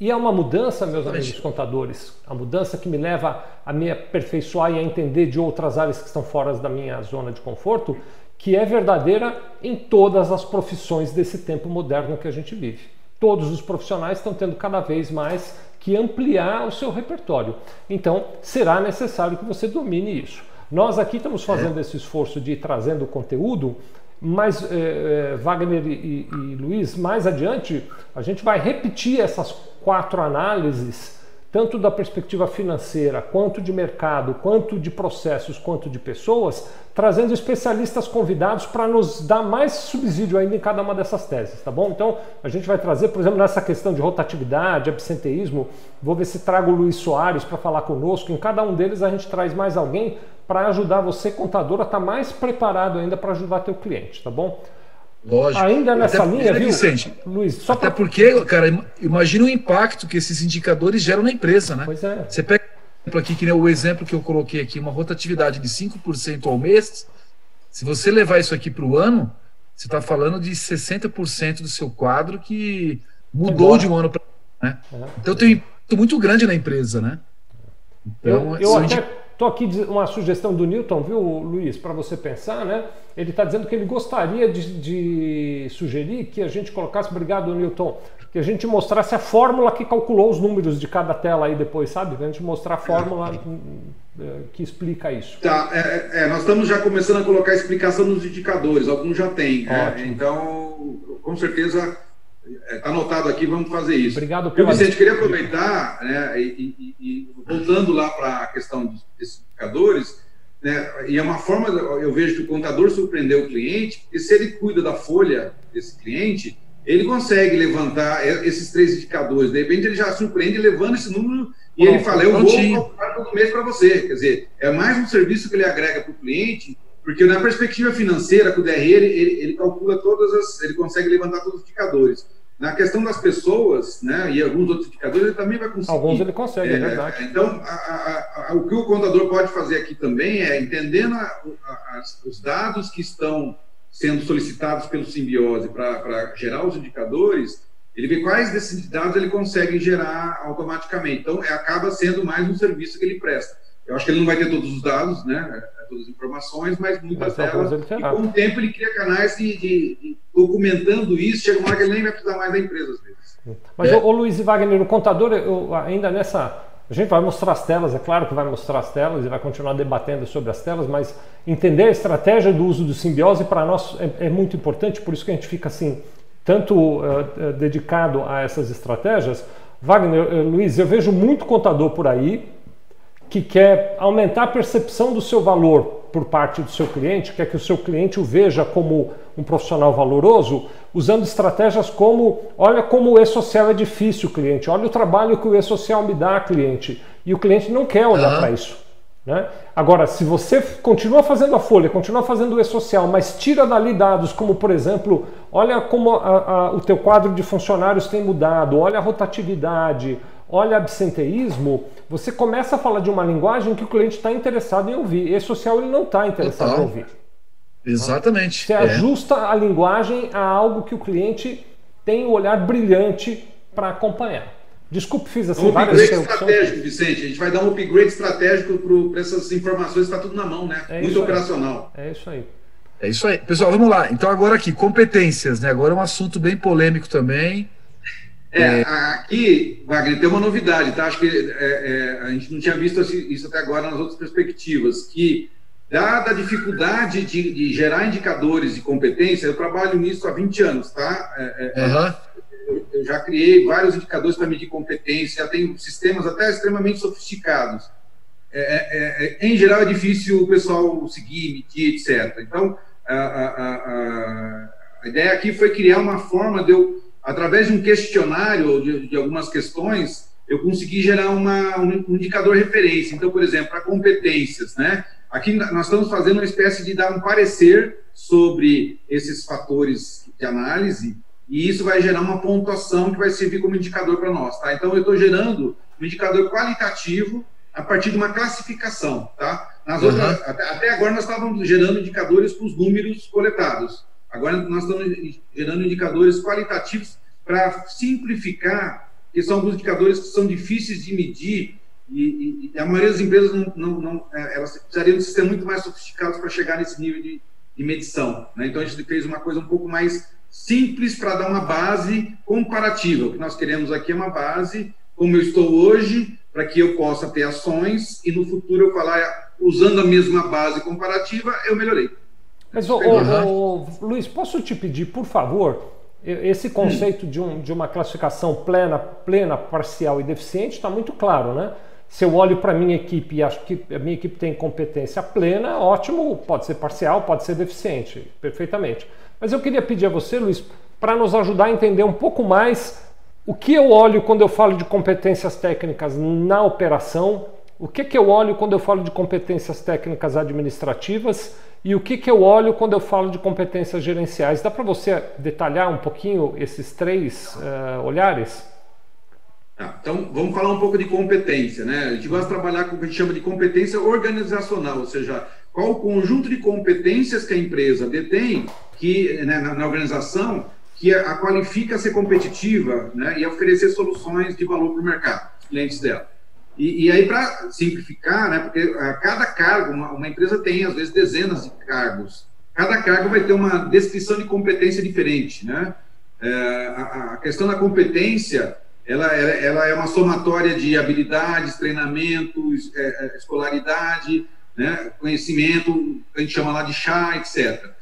E é uma mudança, meus Exatamente. Amigos contadores, a mudança que me leva a me aperfeiçoar e a entender de outras áreas que estão fora da minha zona de conforto, que é verdadeira em todas as profissões desse tempo moderno que a gente vive. Todos os profissionais estão tendo cada vez mais que ampliar o seu repertório. Então, será necessário que você domine isso. Nós aqui estamos fazendo esse esforço de ir trazendo conteúdo, mas eh, Wagner e, e Luiz, mais adiante, a gente vai repetir essas quatro análises, tanto da perspectiva financeira, quanto de mercado, quanto de processos, quanto de pessoas, trazendo especialistas convidados para nos dar mais subsídio ainda em cada uma dessas teses, tá bom? Então, a gente vai trazer, por exemplo, nessa questão de rotatividade, absenteísmo, vou ver se trago o Luiz Soares para falar conosco. Em cada um deles a gente traz mais alguém para ajudar você, contador, a estar tá mais preparado ainda para ajudar teu cliente, tá bom? Lógico. Ainda nessa até, linha, viu, Vicente, Luiz? Só até pra... porque, cara, imagina o impacto que esses indicadores geram na empresa, né? Pois é. Você pega aqui, que nem o exemplo que eu coloquei aqui, uma rotatividade de cinco por cento ao mês, se você levar isso aqui para o ano, você está falando de sessenta por cento do seu quadro que mudou de um ano para o outro, né? É. Então tem um impacto muito grande na empresa, né? Então, eu eu até... indica... Estou aqui uma sugestão do Newton, viu, Luiz, para você pensar, né? Ele está dizendo que ele gostaria de, de sugerir que a gente colocasse, obrigado, Newton, que a gente mostrasse a fórmula que calculou os números de cada tela aí depois, sabe? Para a gente mostrar a fórmula que explica isso. Tá, é, é, nós estamos já começando a colocar a explicação nos indicadores, alguns já tem, né? Então, com certeza, está anotado aqui, vamos fazer isso. Obrigado pelo... Eu, Vicente, queria aproveitar, né, e, e, e voltando lá para a questão desses indicadores, né, e é uma forma, eu vejo que o contador surpreendeu o cliente, e se ele cuida da folha desse cliente, ele consegue levantar esses três indicadores. De repente ele já surpreende levando esse número e Bom, ele fala, eu prontinho. vou comprar todo mês para você. Quer dizer, é mais um serviço que ele agrega para o cliente, porque na perspectiva financeira, com o D R, ele, ele, ele calcula todas as... Ele consegue levantar todos os indicadores. Na questão das pessoas, né, e alguns outros indicadores, ele também vai conseguir. Alguns ele consegue, é, é verdade. Então, a, a, a, o que o contador pode fazer aqui também é, entendendo a, a, os dados que estão sendo solicitados pelo Simbiose para gerar os indicadores, ele vê quais desses dados ele consegue gerar automaticamente. Então, é, acaba sendo mais um serviço que ele presta. Eu acho que ele não vai ter todos os dados, né, todas as informações, mas muitas delas, e com o tempo ele cria canais de, de, de documentando isso, chega uma hora que ele nem vai precisar mais da empresa às vezes. Mas é. o, o Luiz e Wagner, o contador, eu, ainda nessa, a gente vai mostrar as telas, é claro que vai mostrar as telas e vai continuar debatendo sobre as telas, mas entender a estratégia do uso do simbiose para nós é, é muito importante, por isso que a gente fica assim, tanto uh, dedicado a essas estratégias. Wagner, uh, Luiz, eu vejo muito contador por aí, que quer aumentar a percepção do seu valor por parte do seu cliente, quer que o seu cliente o veja como um profissional valoroso, usando estratégias como, olha como o E-Social é difícil, cliente, olha o trabalho que o E-Social me dá, cliente. E o cliente não quer olhar uhum. para isso. Né? Agora, se você continua fazendo a folha, continua fazendo o E-Social, mas tira dali dados como, por exemplo, olha como a, a, o teu quadro de funcionários tem mudado, olha a rotatividade, olha absenteísmo, você começa a falar de uma linguagem que o cliente está interessado em ouvir. E-Social ele não está interessado Total. em ouvir. Exatamente. Você é. ajusta a linguagem a algo que o cliente tem um olhar brilhante para acompanhar. Desculpe, fiz assim. Um upgrade estratégico, Vicente. A gente vai dar um upgrade estratégico para essas informações, está tudo na mão, né? É muito operacional. Aí. É isso aí. É isso aí. Pessoal, vamos lá. Então agora aqui, competências, né? Agora é um assunto bem polêmico também. É, aqui, Wagner, tem uma novidade, tá? Acho que é, é, a gente não tinha visto isso até agora nas outras perspectivas, que dada a dificuldade de, de gerar indicadores de competência, eu trabalho nisso há vinte anos, tá? É, é, uhum. eu, eu já criei vários indicadores para medir competência, tenho sistemas até extremamente sofisticados. É, é, é, em geral é difícil o pessoal seguir, medir, etcétera. Então, a, a, a, a ideia aqui foi criar uma forma de eu, através de um questionário, de, de algumas questões, eu consegui gerar uma, um indicador referência. Então, por exemplo, para competências, né? Aqui nós estamos fazendo uma espécie de dar um parecer sobre esses fatores de análise, e isso vai gerar uma pontuação que vai servir como indicador para nós, tá? Então, eu estou gerando um indicador qualitativo a partir de uma classificação, tá? Nas uhum. outras, até, até agora nós estávamos gerando indicadores para os números coletados. Agora nós estamos gerando indicadores qualitativos para simplificar, que são alguns indicadores que são difíceis de medir, e, e a maioria das empresas não, não, não, elas precisariam de sistemas muito mais sofisticados para chegar nesse nível de, de medição, né? Então a gente fez uma coisa um pouco mais simples para dar uma base comparativa. O que nós queremos aqui é uma base, como eu estou hoje, para que eu possa ter ações e no futuro eu falar, usando a mesma base comparativa, eu melhorei. Mas, ô, ô, ô, Luiz, posso te pedir, por favor, esse conceito de, um, de uma classificação plena, plena, parcial e deficiente está muito claro, né? Se eu olho para a minha equipe e acho que a minha equipe tem competência plena, ótimo, pode ser parcial, pode ser deficiente, perfeitamente. Mas eu queria pedir a você, Luiz, para nos ajudar a entender um pouco mais o que eu olho quando eu falo de competências técnicas na operação, o que, que eu olho quando eu falo de competências técnicas administrativas e o que, que eu olho quando eu falo de competências gerenciais. Dá para você detalhar um pouquinho esses três uh, olhares? Ah, então, vamos falar um pouco de competência, né? A gente gosta de trabalhar com o que a gente chama de competência organizacional, ou seja, qual o conjunto de competências que a empresa detém que, né, na, na organização, que a, a qualifica a ser competitiva, né, e oferecer soluções de valor para o mercado, os clientes dela. E, e aí, para simplificar, né, porque a cada cargo, uma, uma empresa tem, às vezes, dezenas de cargos. Cada cargo vai ter uma descrição de competência diferente, né? É, a, a questão da competência, ela, ela, ela é uma somatória de habilidades, treinamentos, é, escolaridade, né, conhecimento, a gente chama lá de chá, etcétera.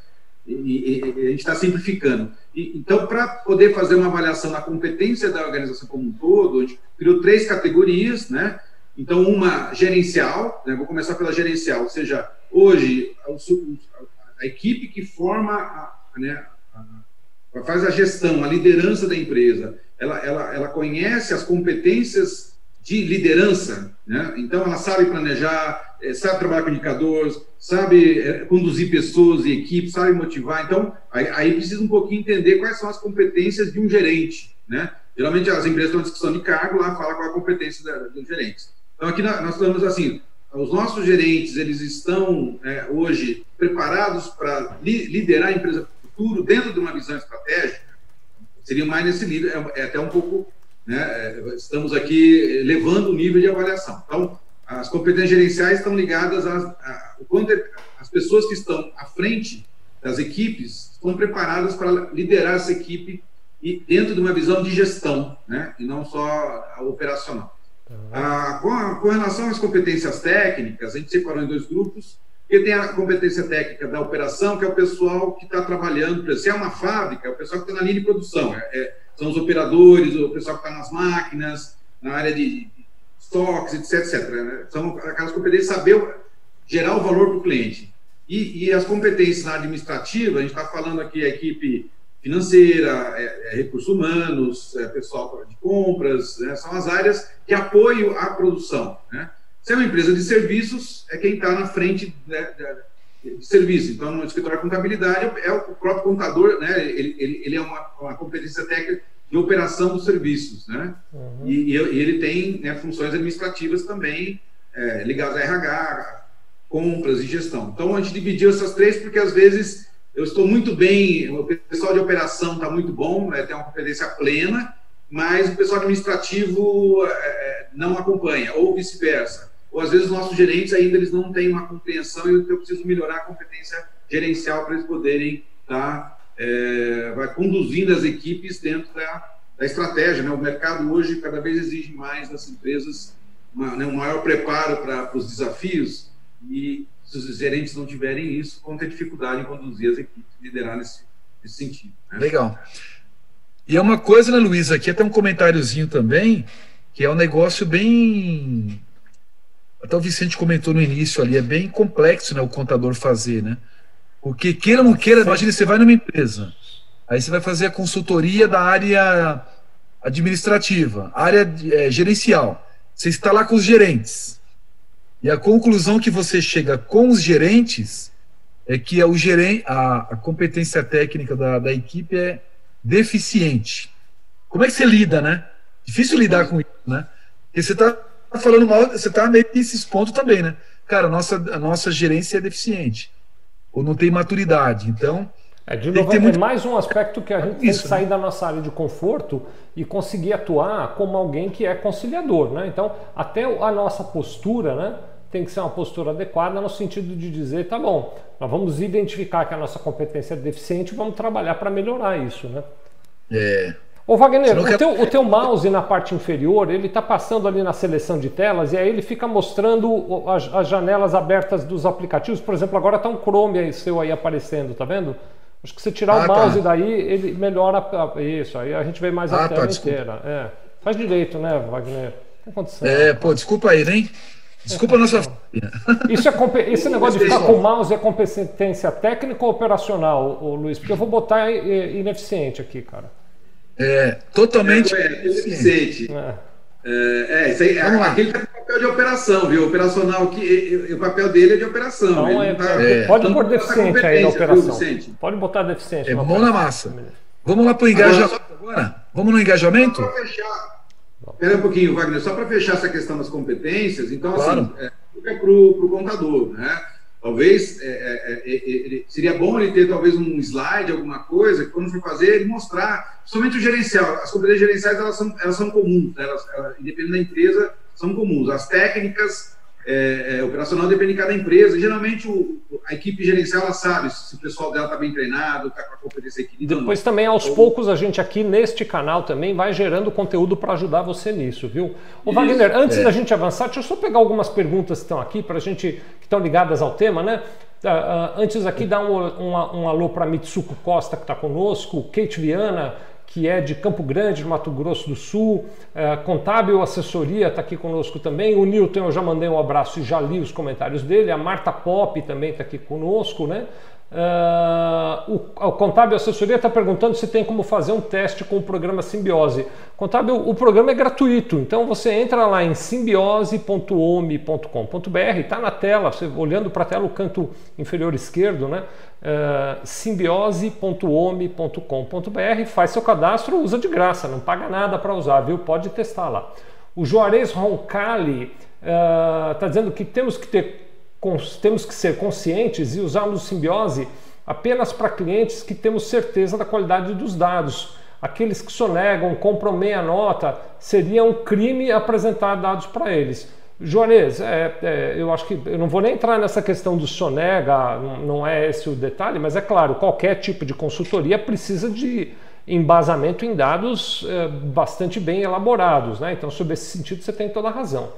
E, e, e a gente está simplificando. E, então, para poder fazer uma avaliação da competência da organização como um todo, a gente criou três categorias, né? Então, uma gerencial, né? Vou começar pela gerencial, ou seja, hoje a equipe que forma, a, né, a, faz a gestão, a liderança da empresa, ela, ela, ela conhece as competências de liderança, né? Então, ela sabe planejar, sabe trabalhar com indicadores, sabe conduzir pessoas e equipes, sabe motivar. Então, aí, aí precisa um pouquinho entender quais são as competências de um gerente, né? Geralmente, as empresas estão em discussão de cargo, lá fala qual é a competência da, dos gerentes. Então, aqui nós estamos assim, os nossos gerentes, eles estão é, hoje preparados para li, liderar a empresa do futuro dentro de uma visão estratégica? Seria mais nesse nível, é, é até um pouco... Né? Estamos aqui levando o nível de avaliação. Então, as competências gerenciais estão ligadas a, a, a quando as pessoas que estão à frente das equipes estão preparadas para liderar essa equipe e dentro de uma visão de gestão, né? E não só a operacional. Uhum. Ah, com, a, com relação às competências técnicas, a gente separou em dois grupos, porque tem a competência técnica da operação, que é o pessoal que está trabalhando, se é uma fábrica, é o pessoal que está na linha de produção, é, é, são os operadores, o pessoal que está nas máquinas, na área de estoques, etc, etcétera. São aquelas competências de saber gerar o valor para o cliente. E, e as competências administrativas, a gente está falando aqui a equipe financeira, é, é, recursos humanos, é, pessoal de compras, né, são as áreas de apoio à produção, né? Se é uma empresa de serviços, é quem está na frente, né, de serviço. Então, no escritório de contabilidade, é o próprio contador, né, ele, ele, ele é uma, uma competência técnica de operação dos serviços, né? Uhum. E, e ele tem, né, funções administrativas também, é, ligadas a R H, compras e gestão. Então, a gente dividiu essas três porque, às vezes, eu estou muito bem, o pessoal de operação está muito bom, né, tem uma competência plena, mas o pessoal administrativo é, não acompanha, ou vice-versa. Ou, às vezes, os nossos gerentes ainda eles não têm uma compreensão e eu preciso melhorar a competência gerencial para eles poderem estar... É, vai conduzindo as equipes dentro da, da estratégia, né? O mercado hoje cada vez exige mais das empresas uma, né, um maior preparo para os desafios, e se os gerentes não tiverem isso, vão ter dificuldade em conduzir as equipes, liderar nesse, nesse sentido, né? Legal. E é uma coisa, né, Luiz, aqui até um comentáriozinho também, que é um negócio bem, até o Vicente comentou no início ali, é bem complexo, né, o contador fazer, né? Porque queira ou não queira, imagina, você vai numa empresa, aí você vai fazer a consultoria da área administrativa, área é, gerencial. Você está lá com os gerentes. E a conclusão que você chega com os gerentes é que a, o gerente, a, a competência técnica da, da equipe é deficiente. Como é que você lida, né? Difícil lidar com isso, né? Porque você está falando mal, você está meio que se expondo também, né? Cara, a nossa, a nossa gerência é deficiente. Ou não tem maturidade, então... É, de novo, tem muito... é mais um aspecto que a gente Isso, tem que sair, né, da nossa área de conforto e conseguir atuar como alguém que é conciliador, né? Então, até a nossa postura, né, tem que ser uma postura adequada no sentido de dizer, tá bom, nós vamos identificar que a nossa competência é deficiente e vamos trabalhar para melhorar isso, né? É... Ô Wagner, o teu, quer... o teu mouse na parte inferior, ele está passando ali na seleção de telas e aí ele fica mostrando as, as janelas abertas dos aplicativos. Por exemplo, agora está um Chrome aí, seu aí aparecendo, tá vendo? Acho que se tirar ah, o mouse tá. daí, ele melhora a... isso, aí a gente vê mais ah, a tela tá, inteira. É. Faz direito, né, Wagner? O que aconteceu? É, pô, desculpa aí, hein? Desculpa a nossa... Isso é, esse negócio de ficar com o mouse é competência técnica ou operacional, ô, Luiz? Porque eu vou botar ineficiente aqui, cara. É, totalmente... É, deficiente. É, é, é, isso aí, aquele tá com papel de operação, viu? Operacional, que, o papel dele é de operação. Não, não é, tá, é, pode então, pôr deficiente aí na operação. Viu, pode botar deficiente. É, mão na massa. Vamos lá para o engajamento agora, só, agora? Vamos no engajamento? Espera um pouquinho, Wagner, só para fechar essa questão das competências, então, claro. assim, fica é, para o contador, né? Talvez, é, é, é, é, seria bom ele ter talvez um slide, alguma coisa, que quando for fazer, ele mostrar, somente o gerencial. As competências gerenciais, elas são, elas são comuns, né? elas, elas, independente da empresa, são comuns. As técnicas, é, é, operacional, depende de cada empresa. Geralmente, o, a equipe gerencial, ela sabe se o pessoal dela está bem treinado, está com a competência equilibrada. Depois também, aos Ou... poucos, a gente aqui, neste canal também, vai gerando conteúdo para ajudar você nisso, viu? Ô, Wagner, antes é. da gente avançar, deixa eu só pegar algumas perguntas que estão aqui, para a gente... estão ligadas ao tema, né? Uh, uh, antes aqui, dá um, um, um alô para Mitsuko Costa, que está conosco, Kate Viana, que é de Campo Grande, Mato Grosso do Sul, uh, Contábil Assessoria está aqui conosco também, o Nilton, eu já mandei um abraço e já li os comentários dele, a Marta Popp também está aqui conosco, né? Uh, o, o Contábil Assessoria está perguntando se tem como fazer um teste com o programa Simbiose. Contábil, o programa é gratuito, então você entra lá em simbiose ponto omi ponto com ponto br, está na tela, você olhando para a tela, o canto inferior esquerdo, né? Uh, simbiose ponto omi ponto com ponto br, faz seu cadastro, usa de graça, não paga nada para usar, viu? Pode testar lá. O Juarez Roncali está uh, dizendo que temos que ter Temos que ser conscientes e usarmos o Simbiose apenas para clientes que temos certeza da qualidade dos dados. Aqueles que sonegam, compram meia nota, seria um crime apresentar dados para eles. Juarez, é, é, eu acho que eu não vou nem entrar nessa questão do sonega, não é esse o detalhe, mas é claro, qualquer tipo de consultoria precisa de embasamento em dados é, bastante bem elaborados, né? Então, sobre esse sentido, você tem toda a razão.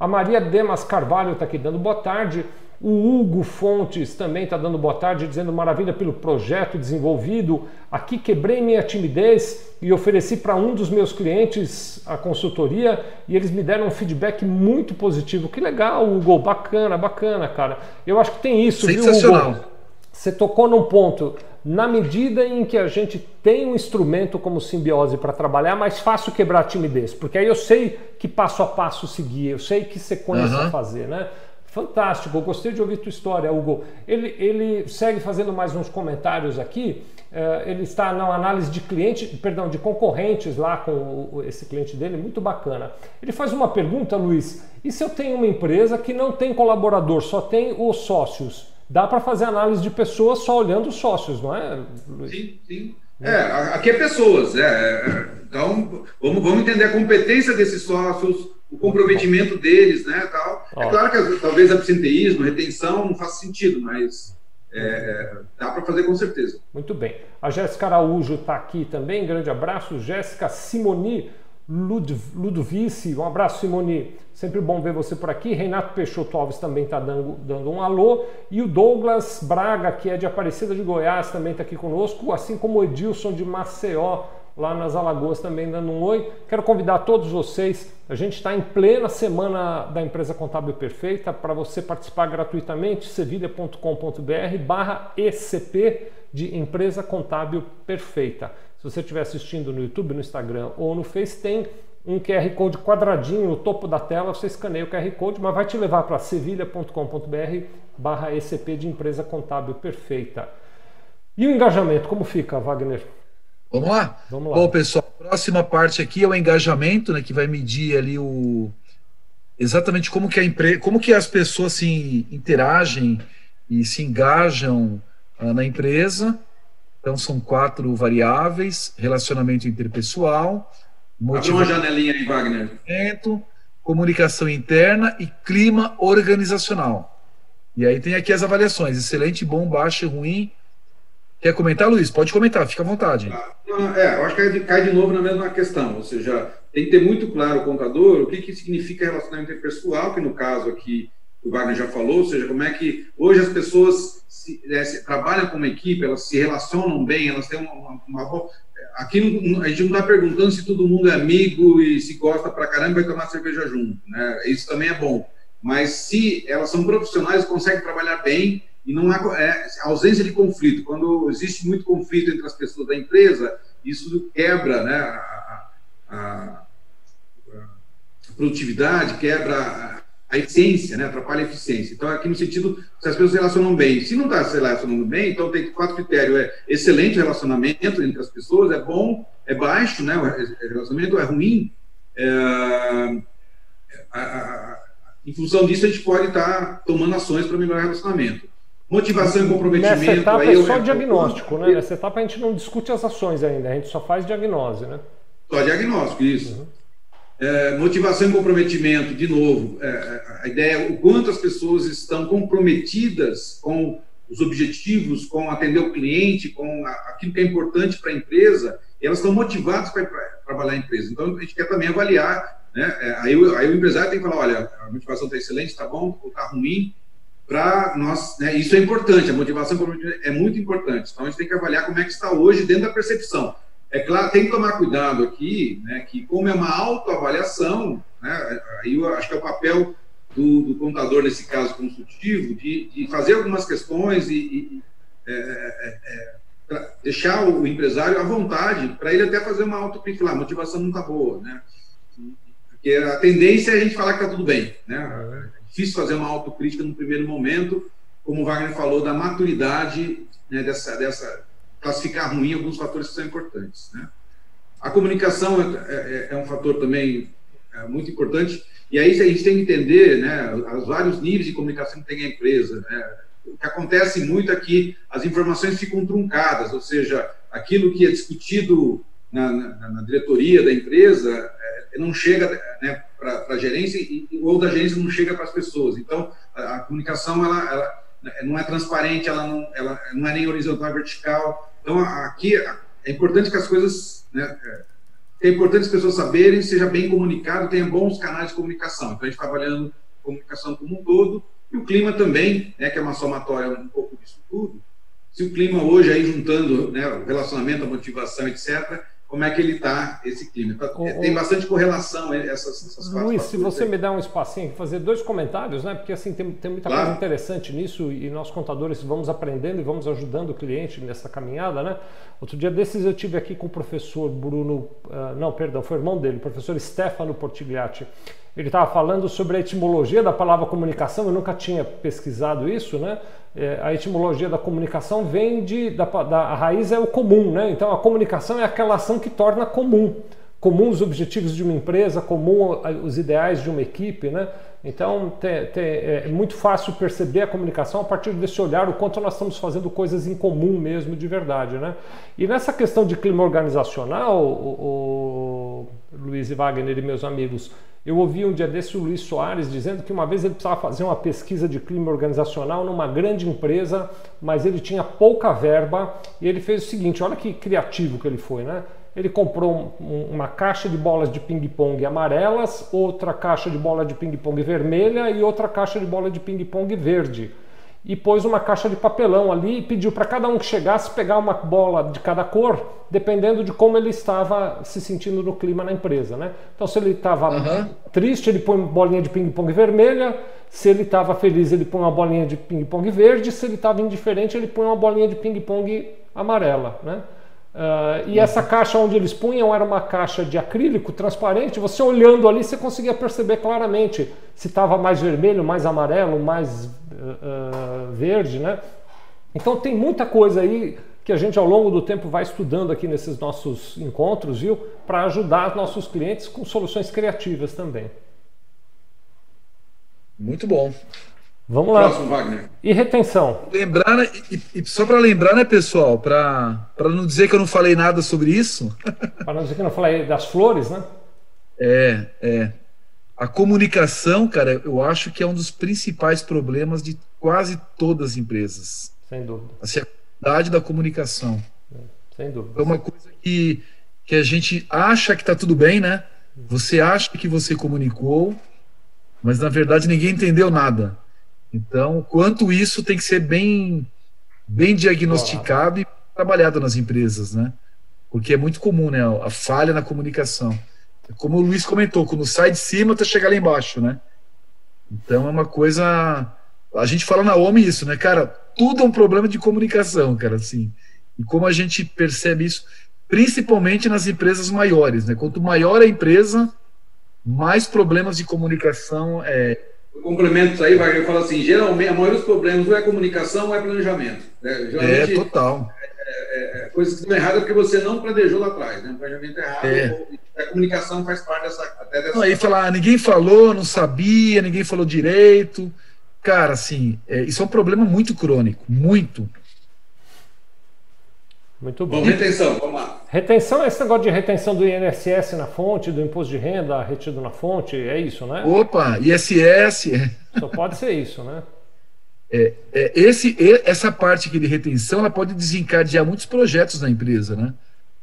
A Maria Demas Carvalho está aqui dando boa tarde. O Hugo Fontes também está dando boa tarde, dizendo maravilha pelo projeto desenvolvido. Aqui quebrei minha timidez e ofereci para um dos meus clientes a consultoria e eles me deram um feedback muito positivo. Que legal, Hugo, bacana, bacana, cara. Eu acho que tem isso, viu, Hugo? Sensacional. Você tocou num ponto. Na medida em que a gente tem um instrumento como simbiose para trabalhar, é mais fácil quebrar a timidez, porque aí eu sei que passo a passo seguir, eu sei que sequência uhum. fazer, né? Fantástico, eu gostei de ouvir tua história, Hugo. Ele, ele segue fazendo mais uns comentários aqui. Uh, ele está na análise de cliente, perdão, de concorrentes lá com o, esse cliente dele, muito bacana. Ele faz uma pergunta, Luiz: e se eu tenho uma empresa que não tem colaborador, só tem os sócios? Dá para fazer análise de pessoas só olhando os sócios, não é, Luiz? Sim, sim. É, aqui é pessoas. É. Então, vamos, vamos entender a competência desses sócios, o comprometimento deles, né, tal. Ó. É claro que talvez absenteísmo, retenção não faça sentido, mas é, dá para fazer com certeza. Muito bem. A Jéssica Araújo está aqui também, grande abraço. Jéssica Simoni, Lud, Ludovice, um abraço, Simone, sempre bom ver você por aqui. Renato Peixoto Alves também está dando, dando um alô, e o Douglas Braga, que é de Aparecida de Goiás, também está aqui conosco, assim como o Edilson de Maceió, lá nas Alagoas, também dando um oi. Quero convidar todos vocês, a gente está em plena semana da Empresa Contábil Perfeita, para você participar gratuitamente, sevilha ponto com ponto br barra E C P de Empresa Contábil Perfeita. Se você estiver assistindo no YouTube, no Instagram ou no Face, tem um Q R Code quadradinho no topo da tela, você escaneia o Q R Code, mas vai te levar para sevilha ponto com ponto br barra E C P de Empresa Contábil Perfeita. E o engajamento, como fica, Wagner? Vamos lá? Vamos lá. Bom, pessoal, a próxima parte aqui é o engajamento, né, que vai medir ali o... exatamente como que a empre... como que as pessoas se interagem e se engajam ah, na empresa. Então, são quatro variáveis: relacionamento interpessoal, motivação, abre uma janelinha aí, Wagner, comunicação interna e clima organizacional. E aí tem aqui as avaliações: excelente, bom, baixo, ruim. Quer comentar, Luiz? Pode comentar, fica à vontade. É, eu acho que cai de novo na mesma questão, ou seja, tem que ter muito claro o contador o que, que significa relacionamento interpessoal, que no caso aqui o Wagner já falou, ou seja, como é que hoje as pessoas se, é, se, trabalham como equipe, elas se relacionam bem, elas têm uma... uma, uma aqui não, a gente não está perguntando se todo mundo é amigo e se gosta pra caramba e vai tomar cerveja junto, né? Isso também é bom. Mas se elas são profissionais, conseguem trabalhar bem e não há é, ausência de conflito. Quando existe muito conflito entre as pessoas da empresa, isso quebra, né, a, a, a produtividade, quebra... A, a eficiência, né? Atrapalha a eficiência. Então, aqui no sentido, se as pessoas se relacionam bem. Se não está se relacionando bem, então tem quatro critérios: é excelente relacionamento entre as pessoas, é bom, é baixo, né? O relacionamento é ruim. É... A, a, a... Em função disso, a gente pode estar tá tomando ações para melhorar o relacionamento. Motivação e comprometimento. Nessa etapa aí, é só eu... diagnóstico, né? Nessa etapa a gente não discute as ações ainda, a gente só faz diagnose, né? Só diagnóstico, isso. Uhum. É, motivação e comprometimento, de novo, é, a ideia é o quanto as pessoas estão comprometidas com os objetivos, com atender o cliente, com a, aquilo que é importante para a empresa, e elas estão motivadas para trabalhar a empresa. Então, a gente quer também avaliar, né? é, aí, o, aí o empresário tem que falar: olha, a motivação está excelente, está bom, ou está ruim, para nós, né? Isso é importante, a motivação e comprometimento é muito importante. Então, a gente tem que avaliar como é que está hoje dentro da percepção. É claro, tem que tomar cuidado aqui, né, que como é uma autoavaliação, né, aí eu acho que é o papel do, do contador, nesse caso consultivo, de, de fazer algumas questões e, e é, é, é, deixar o empresário à vontade, para ele até fazer uma autocrítica: a motivação não está boa, né? Porque a tendência é a gente falar que está tudo bem, né? É difícil fazer uma autocrítica no primeiro momento, como o Wagner falou, da maturidade, né, dessa... dessa classificar ruim alguns fatores que são importantes, né? A comunicação é, é, é um fator também é, muito importante, e aí a gente tem que entender, né, os vários níveis de comunicação que tem a empresa, né? O que acontece muito aqui, é as informações ficam truncadas, ou seja, aquilo que é discutido na, na, na diretoria da empresa é, não chega, né, para a gerência, e, ou da gerência não chega para as pessoas. Então, a, a comunicação ela, ela não é transparente, ela não, ela não é nem horizontal, nem vertical. Então, aqui é importante que as coisas, né, é importante as pessoas saberem, seja bem comunicado, tenha bons canais de comunicação. Então, a gente está avaliando a comunicação como um todo. E o clima também, né, que é uma somatória um pouco disso tudo, se o clima hoje, aí juntando, né, o relacionamento, a motivação, etcétera, como é que ele está, esse clima? Tá, o, tem bastante correlação essas, essas quatro Luiz, se você aí. me dá um espacinho, fazer dois comentários, né? Porque assim tem, tem muita claro. coisa interessante nisso e nós contadores vamos aprendendo e vamos ajudando o cliente nessa caminhada, né? Outro dia desses eu tive aqui com o professor Bruno, uh, não, perdão, foi o irmão dele, o professor Stefano Portigliatti. Ele estava falando sobre a etimologia da palavra comunicação, eu nunca tinha pesquisado isso, né? É, a etimologia da comunicação vem de... Da, da, a raiz é o comum, né? Então a comunicação é aquela ação que torna comum. Comum os objetivos de uma empresa, comum os ideais de uma equipe, né? Então te, te, é muito fácil perceber a comunicação a partir desse olhar, o quanto nós estamos fazendo coisas em comum mesmo, de verdade, né? E nessa questão de clima organizacional, o, o Luiz e Wagner e meus amigos... Eu ouvi um dia desse o Luiz Soares dizendo que uma vez ele precisava fazer uma pesquisa de clima organizacional numa grande empresa, mas ele tinha pouca verba e ele fez o seguinte, olha que criativo que ele foi, né? Ele comprou um, uma caixa de bolas de ping-pong amarelas, outra caixa de bola de ping-pong vermelha e outra caixa de bola de ping-pong verde. E pôs uma caixa de papelão ali e pediu para cada um que chegasse pegar uma bola de cada cor, dependendo de como ele estava se sentindo no clima na empresa, né? Então se ele estava uhum. triste, ele põe uma bolinha de ping-pong vermelha, se ele estava feliz, ele põe uma bolinha de ping-pong verde, se ele estava indiferente, ele põe uma bolinha de ping-pong amarela, né? Uh, e uhum. essa caixa onde eles punham era uma caixa de acrílico transparente, você olhando ali você conseguia perceber claramente se estava mais vermelho, mais amarelo, mais uh, uh, verde, né? Então tem muita coisa aí que a gente ao longo do tempo vai estudando aqui nesses nossos encontros, viu? Para ajudar nossos clientes com soluções criativas também. Muito bom. Vamos lá. Próximo, Wagner. E retenção? Lembrar, né, e, e só para lembrar, né, pessoal, para não dizer que eu não falei nada sobre isso. Para não dizer que eu não falei das flores, né? É, é. A comunicação, cara, eu acho que é um dos principais problemas de quase todas as empresas. Sem dúvida. Assim, a qualidade da comunicação. Sem dúvida. É uma coisa que, que a gente acha que está tudo bem, né? Você acha que você comunicou, mas na verdade ninguém entendeu nada. Então, quanto isso tem que ser bem, bem diagnosticado e trabalhado nas empresas, né? Porque é muito comum, né, a falha na comunicação. Como o Luiz comentou, quando sai de cima, até chegar lá embaixo, né? Então, é uma coisa... A gente fala na O M I isso, né, cara? Tudo é um problema de comunicação, cara, assim. E como a gente percebe isso, principalmente nas empresas maiores, né? Quanto maior a empresa, mais problemas de comunicação é... Eu complemento isso aí, Wagner, eu falo assim, geralmente, a maioria dos problemas ou é comunicação ou é planejamento. Né? É, total. É, é, é, coisas que estão erradas porque você não planejou lá atrás, né? O planejamento é errado, é. Ou, a comunicação faz parte dessa... Até dessa... Não, aí falar, ah, ninguém falou, não sabia, ninguém falou direito. Cara, assim, é, isso é um problema muito crônico, muito. Muito bom. bom. Retenção, vamos lá. Retenção, esse negócio de retenção do I N S S na fonte, do imposto de renda retido na fonte, é isso, né? Opa, I S S. Só pode ser isso, né? É, é, esse, essa parte aqui de retenção, ela pode desencadear muitos projetos na empresa, né?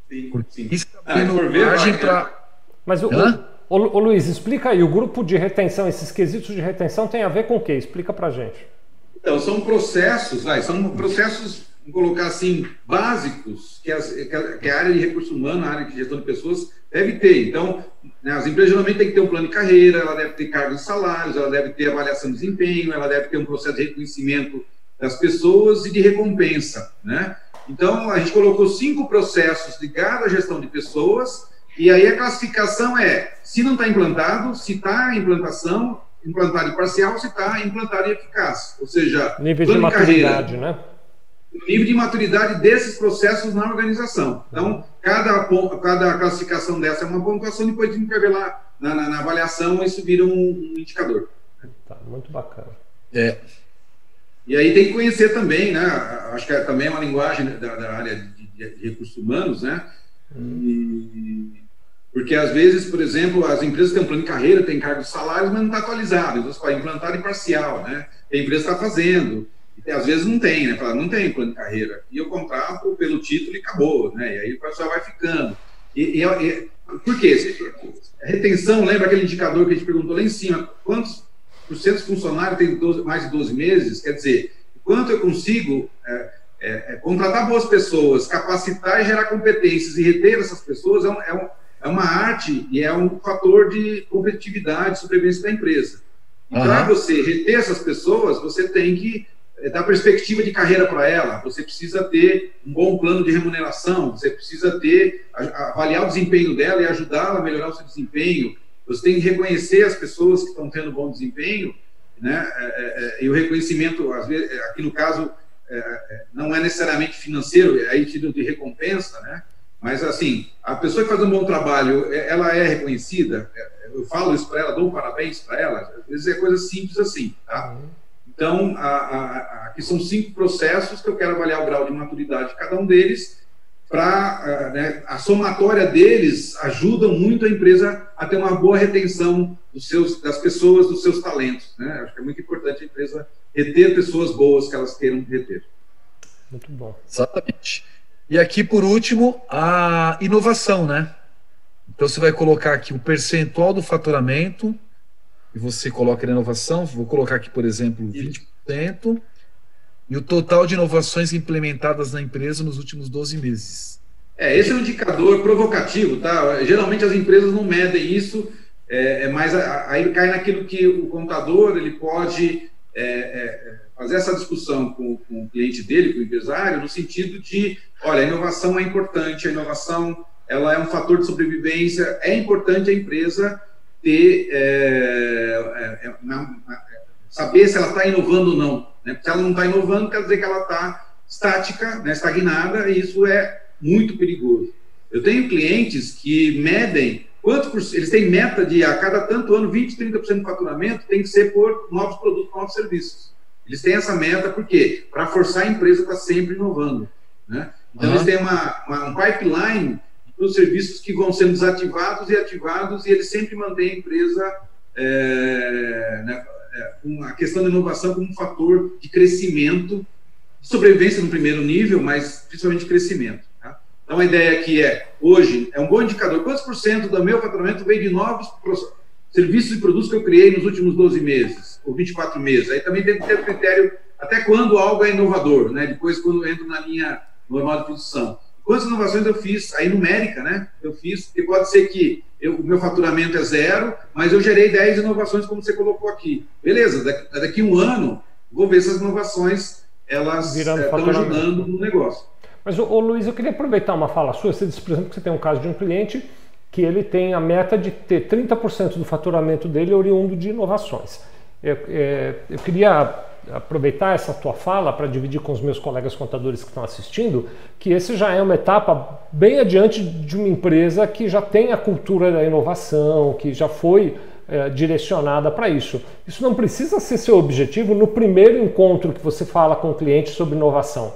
Sim, sim. Isso tá tendo margem para... Mas o, o, o Luiz, explica aí, o grupo de retenção, esses quesitos de retenção tem a ver com o quê? Explica pra gente. Então, são processos, vai, são processos... Vamos colocar assim, básicos que, as, que a área de recurso humano, a área de gestão de pessoas deve ter. Então, né, as empresas geralmente têm que ter um plano de carreira, ela deve ter cargos e salários, ela deve ter avaliação de desempenho, ela deve ter um processo de reconhecimento das pessoas e de recompensa, né? Então, a gente colocou cinco processos ligados à gestão de pessoas e aí a classificação é se não está implantado, se está em implantação, implantado em parcial, se está implantado em eficaz. Ou seja, nível de maturidade, né? O nível de maturidade desses processos na organização. Então, cada, cada classificação dessa é uma pontuação, depois a gente vai ver lá na, na, na avaliação e subir um, um indicador. Tá, muito bacana. É. E aí tem que conhecer também, né? Acho que é também uma linguagem da, da área de, de recursos humanos, né? Hum. E, porque às vezes, por exemplo, as empresas têm um plano de carreira, têm cargos e salários, mas não está atualizado. Então, você vai implantar em parcial, né? A empresa está fazendo. Às vezes não tem, né? Fala, não tem plano de carreira. E eu contrato pelo título e acabou, né? E aí o pessoal vai ficando. E, e, e, por quê? A retenção, lembra aquele indicador que a gente perguntou lá em cima? Quantos duzentos funcionários tem doze, mais de doze meses, quer dizer, enquanto eu consigo é, é, é, contratar boas pessoas, capacitar e gerar competências e reter essas pessoas, é, um, é, um, é uma arte e é um fator de competitividade, sobrevivência da empresa. E uhum. para você reter essas pessoas, você tem que dar perspectiva de carreira para ela, você precisa ter um bom plano de remuneração, você precisa ter, avaliar o desempenho dela e ajudá-la a melhorar o seu desempenho, você tem que reconhecer as pessoas que estão tendo bom desempenho, né? E o reconhecimento, às vezes, aqui no caso, não é necessariamente financeiro, é aí tipo de recompensa, né? Mas assim, a pessoa que faz um bom trabalho, ela é reconhecida, eu falo isso para ela, dou um parabéns para ela, às vezes é coisa simples assim, tá? Então, a, a, a, aqui são cinco processos que eu quero avaliar o grau de maturidade de cada um deles, para a, né, a somatória deles ajuda muito a empresa a ter uma boa retenção dos seus, das pessoas, dos seus talentos. Né? Acho que é muito importante a empresa reter pessoas boas que elas queiram reter. Muito bom. Exatamente. E aqui, por último, a inovação, né? Então, você vai colocar aqui o percentual do faturamento, e você coloca na inovação, vou colocar aqui, por exemplo, vinte por cento, e o total de inovações implementadas na empresa nos últimos doze meses. É, esse é um indicador provocativo, tá? Geralmente as empresas não medem isso, é, mas aí cai naquilo que o contador, ele pode é, é, fazer essa discussão com, com o cliente dele, com o empresário, no sentido de, olha, a inovação é importante, a inovação ela é um fator de sobrevivência, é importante a empresa ter, é, é, na, na, saber se ela está inovando ou não. Né? Se ela não está inovando, quer dizer que ela está estática, né, estagnada, e isso é muito perigoso. Eu tenho clientes que medem, quanto por, eles têm meta de, a cada tanto ano, vinte, trinta por cento do faturamento tem que ser por novos produtos, novos serviços. Eles têm essa meta, por quê? Para forçar a empresa a estar sempre inovando. Né? Então, uhum. eles têm uma, uma, um pipeline dos serviços que vão sendo desativados e ativados, e ele sempre mantém a empresa é, né, a questão da inovação como um fator de crescimento, de sobrevivência no primeiro nível, mas principalmente de crescimento. Tá? Então a ideia aqui é, hoje, é um bom indicador, quantos por cento do meu faturamento veio de novos serviços e produtos que eu criei nos últimos doze meses, ou vinte e quatro meses. Aí também tem que ter o critério até quando algo é inovador, né? Depois quando eu entro na linha normal de produção. Quantas inovações eu fiz, aí numérica, né? Eu fiz, porque pode ser que eu, o meu faturamento é zero, mas eu gerei dez inovações, como você colocou aqui. Beleza, daqui, daqui a um ano, vou ver se as inovações elas estão ajudando no negócio. Mas, ô, ô, Luiz, eu queria aproveitar uma fala sua. Você disse, por exemplo, que você tem um caso de um cliente que ele tem a meta de ter trinta por cento do faturamento dele oriundo de inovações. Eu, é, eu queria aproveitar essa tua fala para dividir com os meus colegas contadores que estão assistindo que esse já é uma etapa bem adiante de uma empresa que já tem a cultura da inovação, que já foi é, direcionada para isso. Isso não precisa ser seu objetivo no primeiro encontro que você fala com o cliente sobre inovação.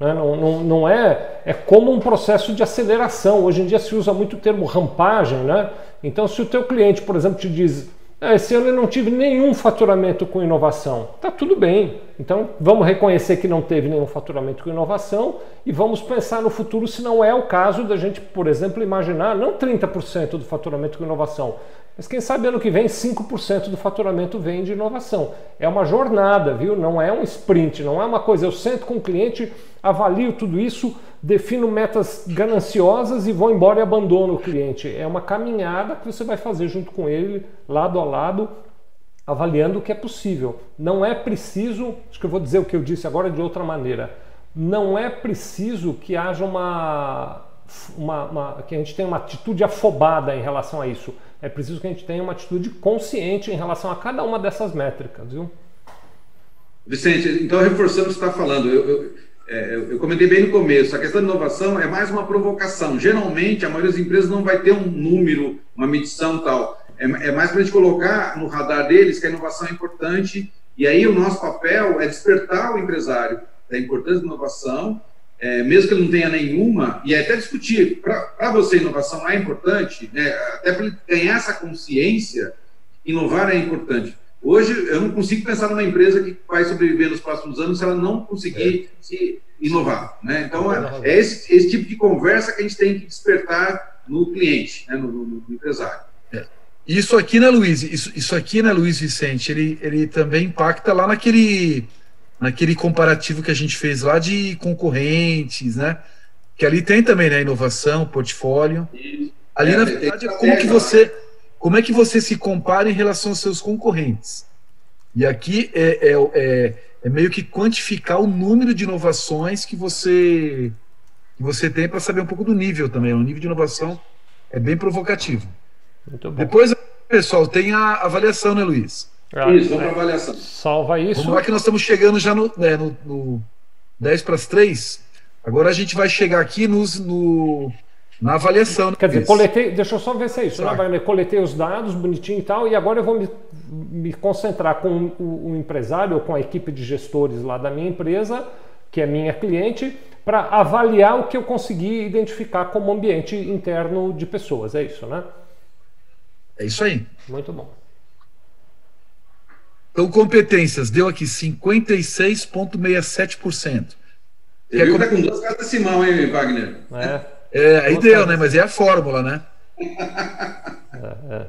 Né? Não, não, não é, é como um processo de aceleração. Hoje em dia se usa muito o termo rampagem. Né? Então se o teu cliente, por exemplo, te diz: esse ano eu não tive nenhum faturamento com inovação. Tá tudo bem. Então vamos reconhecer que não teve nenhum faturamento com inovação e vamos pensar no futuro se não é o caso da gente, por exemplo, imaginar não trinta por cento do faturamento com inovação, mas quem sabe ano que vem cinco por cento do faturamento vem de inovação. É uma jornada, viu? Não é um sprint, não é uma coisa. Eu sento com o cliente, avalio tudo isso, defino metas gananciosas e vou embora e abandono o cliente. É uma caminhada que você vai fazer junto com ele, lado a lado, avaliando o que é possível. Não é preciso, acho que eu vou dizer o que eu disse agora de outra maneira, não é preciso que haja uma, uma, uma que a gente tenha uma atitude afobada em relação a isso. É preciso que a gente tenha uma atitude consciente em relação a cada uma dessas métricas, viu? Vicente, então reforçando o que você está falando, eu, eu... É, eu comentei bem no começo, a questão de inovação é mais uma provocação. Geralmente, a maioria das empresas não vai ter um número, uma medição tal. É, é mais para a gente colocar no radar deles que a inovação é importante. E aí o nosso papel é despertar o empresário da importância da inovação, é, mesmo que ele não tenha nenhuma, e até discutir. Para você, inovação é importante, né? Até para ele ganhar essa consciência, inovar é importante. Hoje, eu não consigo pensar numa empresa que vai sobreviver nos próximos anos se ela não conseguir é. se inovar. Né? Então, é, é esse, esse tipo de conversa que a gente tem que despertar no cliente, né? no, no, no empresário. É. Isso aqui, né, Luiz? Isso, isso aqui, né, Luiz Vicente? Ele, ele também impacta lá naquele, naquele comparativo que a gente fez lá de concorrentes, né? Que ali tem também, né, inovação, portfólio. Isso. Ali, é, na verdade, é como que você, como é que você se compara em relação aos seus concorrentes? E aqui é, é, é, é meio que quantificar o número de inovações que você, que você tem para saber um pouco do nível também. O nível de inovação é bem provocativo. Muito bom. Depois, pessoal, tem a avaliação, né, Luiz? Ah, isso, vamos para a avaliação. Salva isso. Vamos lá que nós estamos chegando já no, né, no, no dez para as três. Agora a gente vai chegar aqui nos, no, na avaliação. Quer dizer, coletei, deixa eu só ver se é isso, claro, né, Wagner? Coletei os dados, bonitinho e tal, e agora eu vou me, me concentrar com o, o empresário ou com a equipe de gestores lá da minha empresa, que é minha cliente, para avaliar o que eu consegui identificar como ambiente interno de pessoas. É isso, né? É isso aí. Muito bom. Então, competências. Deu aqui cinquenta e seis vírgula sessenta e sete por cento. Você viu que tá com duas casas de Simão, hein, Wagner? É, é aí deu, né? Mas é a fórmula, né? é, é.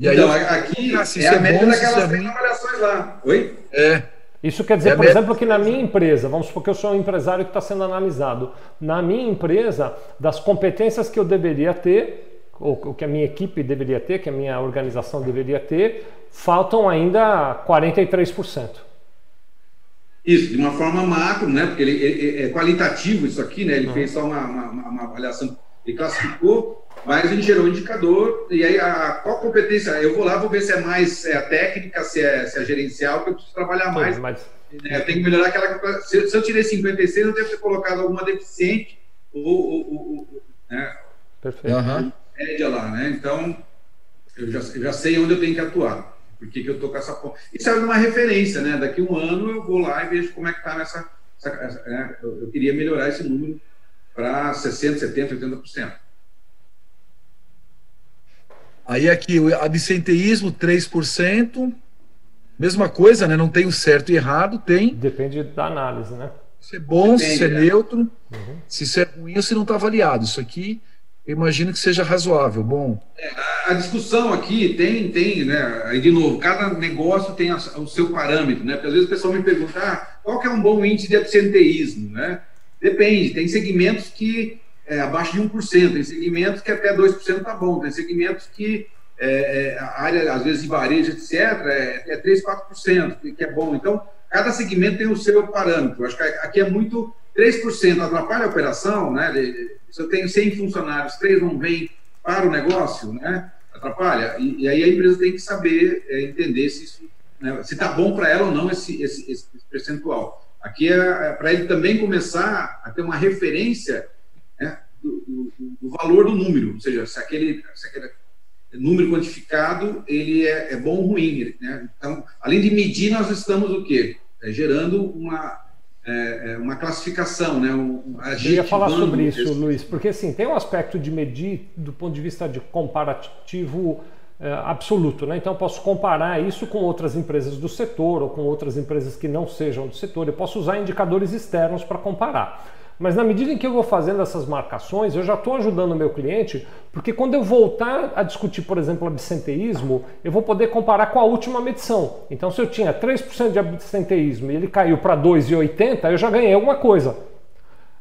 E aí, então, eu... aqui ah, é a média daquelas três avaliações lá. Oi? É. Isso quer dizer, é por exemplo, que na minha empresa, vamos supor que eu sou um empresário que está sendo analisado, na minha empresa, das competências que eu deveria ter, o que a minha equipe deveria ter, que a minha organização deveria ter, faltam ainda quarenta e três por cento. Isso, de uma forma macro, né? Porque ele, ele é qualitativo isso aqui, né? Ele uhum. fez só uma, uma, uma avaliação, ele classificou, mas ele gerou um indicador, e aí a, a, qual competência? Eu vou lá, vou ver se é mais se é a técnica, se é, se é gerencial, que eu preciso trabalhar mais. Mas... é, eu tenho que melhorar aquela... Se, se eu tirei cinquenta e seis, eu devo ter colocado alguma deficiente, ou... ou, ou, ou né? Perfeito. Uhum. média lá, né? Então eu já, eu já sei onde eu tenho que atuar, porque que eu tô com essa... E serve uma referência, né? Daqui a um ano eu vou lá e vejo como é que tá nessa... essa, essa, né? eu, eu queria melhorar esse número para sessenta por cento, setenta por cento, oitenta por cento. Aí aqui o absenteísmo, três por cento. Mesma coisa, né? Não tem o certo e errado, tem... Depende da análise, né? Se é bom, Depende, se é né? neutro, uhum. se isso é ruim ou se não tá avaliado. Isso aqui... eu imagino que seja razoável, bom. É, a, a discussão aqui tem, tem, né? Aí de novo, cada negócio tem a, o seu parâmetro, né? Porque às vezes o pessoal me pergunta, ah, qual que é um bom índice de absenteísmo, né? Depende, tem segmentos que é abaixo de um por cento, tem segmentos que até dois por cento tá bom, tem segmentos que é, é, a área, às vezes, de varejo, etcétera, é, é três, quatro por cento, que é bom. Então, cada segmento tem o seu parâmetro. Acho que aqui é muito... três por cento atrapalha a operação, né? Se eu tenho cem funcionários, três não vêm para o negócio, né? Atrapalha. E, e aí a empresa tem que saber, é, entender se isso, né, se está bom para ela ou não esse, esse, esse percentual. Aqui é, é para ele também começar a ter uma referência, né, do, do, do valor do número, ou seja, se aquele, se aquele número quantificado ele é, é bom ou ruim, né? Então, além de medir, nós estamos o quê? É, gerando uma... É uma classificação, né? Um, a gente Eu ia falar sobre isso, Luiz, porque assim, tem um aspecto de medir do ponto de vista de comparativo é, absoluto, né? Então eu posso comparar isso com outras empresas do setor ou com outras empresas que não sejam do setor. Eu posso usar indicadores externos para comparar. Mas na medida em que eu vou fazendo essas marcações, eu já estou ajudando o meu cliente, porque quando eu voltar a discutir, por exemplo, absenteísmo, eu vou poder comparar com a última medição. Então, se eu tinha três por cento de absenteísmo e ele caiu para dois vírgula oitenta por cento, eu já ganhei alguma coisa.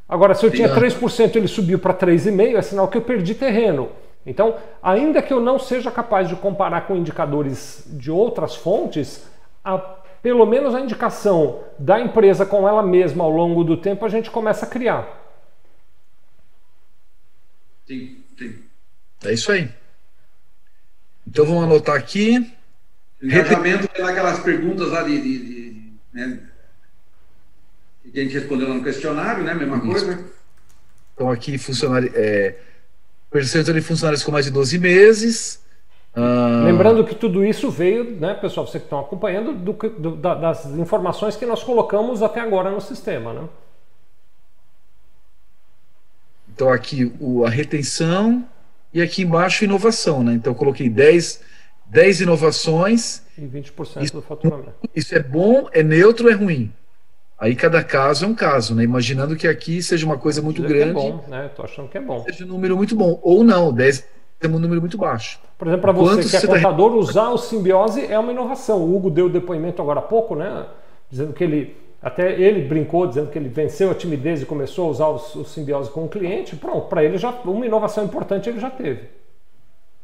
Agora, se eu tinha três por cento e ele subiu para três vírgula cinco por cento, é sinal que eu perdi terreno. Então, ainda que eu não seja capaz de comparar com indicadores de outras fontes, a pelo menos a indicação da empresa com ela mesma ao longo do tempo, a gente começa a criar. Sim, sim. É isso aí. Então vamos anotar aqui. Engajamento é aquelas perguntas lá de, de, de, né, que a gente respondeu lá no questionário, né? Mesma isso. coisa. Então aqui funcionário, é, percentual de funcionários com mais de doze meses. Lembrando que tudo isso veio, né, pessoal, vocês que estão acompanhando, do, do, das informações que nós colocamos até agora no sistema, né? Então aqui o, a retenção e aqui embaixo inovação, né? Então eu coloquei dez, dez inovações e vinte por cento isso, do faturamento. Isso é bom, é neutro, é ruim. Aí cada caso é um caso, né? Imaginando que aqui seja uma coisa muito grande. Estou achando que é bom. Seja um número muito bom, ou não, dez um número muito baixo. Por exemplo, para você Quanto que é você contador, tá... usar o Simbiose é uma inovação. O Hugo deu depoimento agora há pouco, né? Dizendo que ele, até ele brincou, dizendo que ele venceu a timidez e começou a usar o, o Simbiose com o cliente. Pronto, para ele já uma inovação importante ele já teve.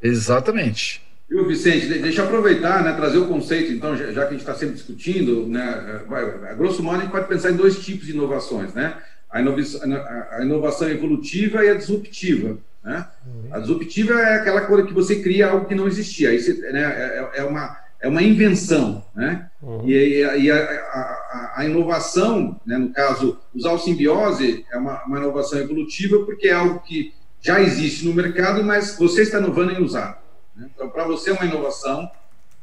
Exatamente. Viu, Vicente, deixa eu aproveitar, né, trazer o conceito, então, já que a gente está sempre discutindo, né, a grosso modo a gente pode pensar em dois tipos de inovações, né? A inovação, a inovação evolutiva e a disruptiva, né? A disruptiva é aquela coisa que você cria algo que não existia, aí você, né, é, é, uma, é uma invenção, né? Uhum. E, e a, a, a inovação, né, no caso, usar o simbiose é uma, uma inovação evolutiva porque é algo que já existe no mercado, mas você está inovando em usar. Então, para você é uma inovação,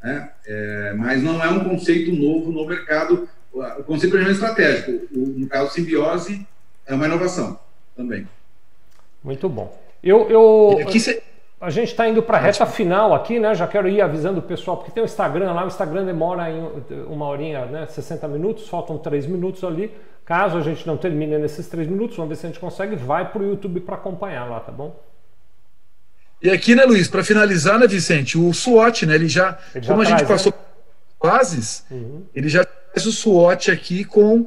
né? É, mas não é um conceito novo no mercado. O conceito é um estratégico. O, no caso, simbiose é uma inovação também. Muito bom. Eu, eu, aqui cê... A gente está indo para a reta final aqui, né? Já quero ir avisando o pessoal, porque tem o Instagram lá. O Instagram demora em uma horinha, né? sessenta minutos, faltam três minutos ali. Caso a gente não termine nesses três minutos, vamos ver se a gente consegue. Vai para o YouTube para acompanhar lá, tá bom? E aqui, né, Luiz, para finalizar, né, Vicente, o SWOT, né, ele já, ele já como traz, a gente passou por fases, uhum. ele já traz o SWOT aqui com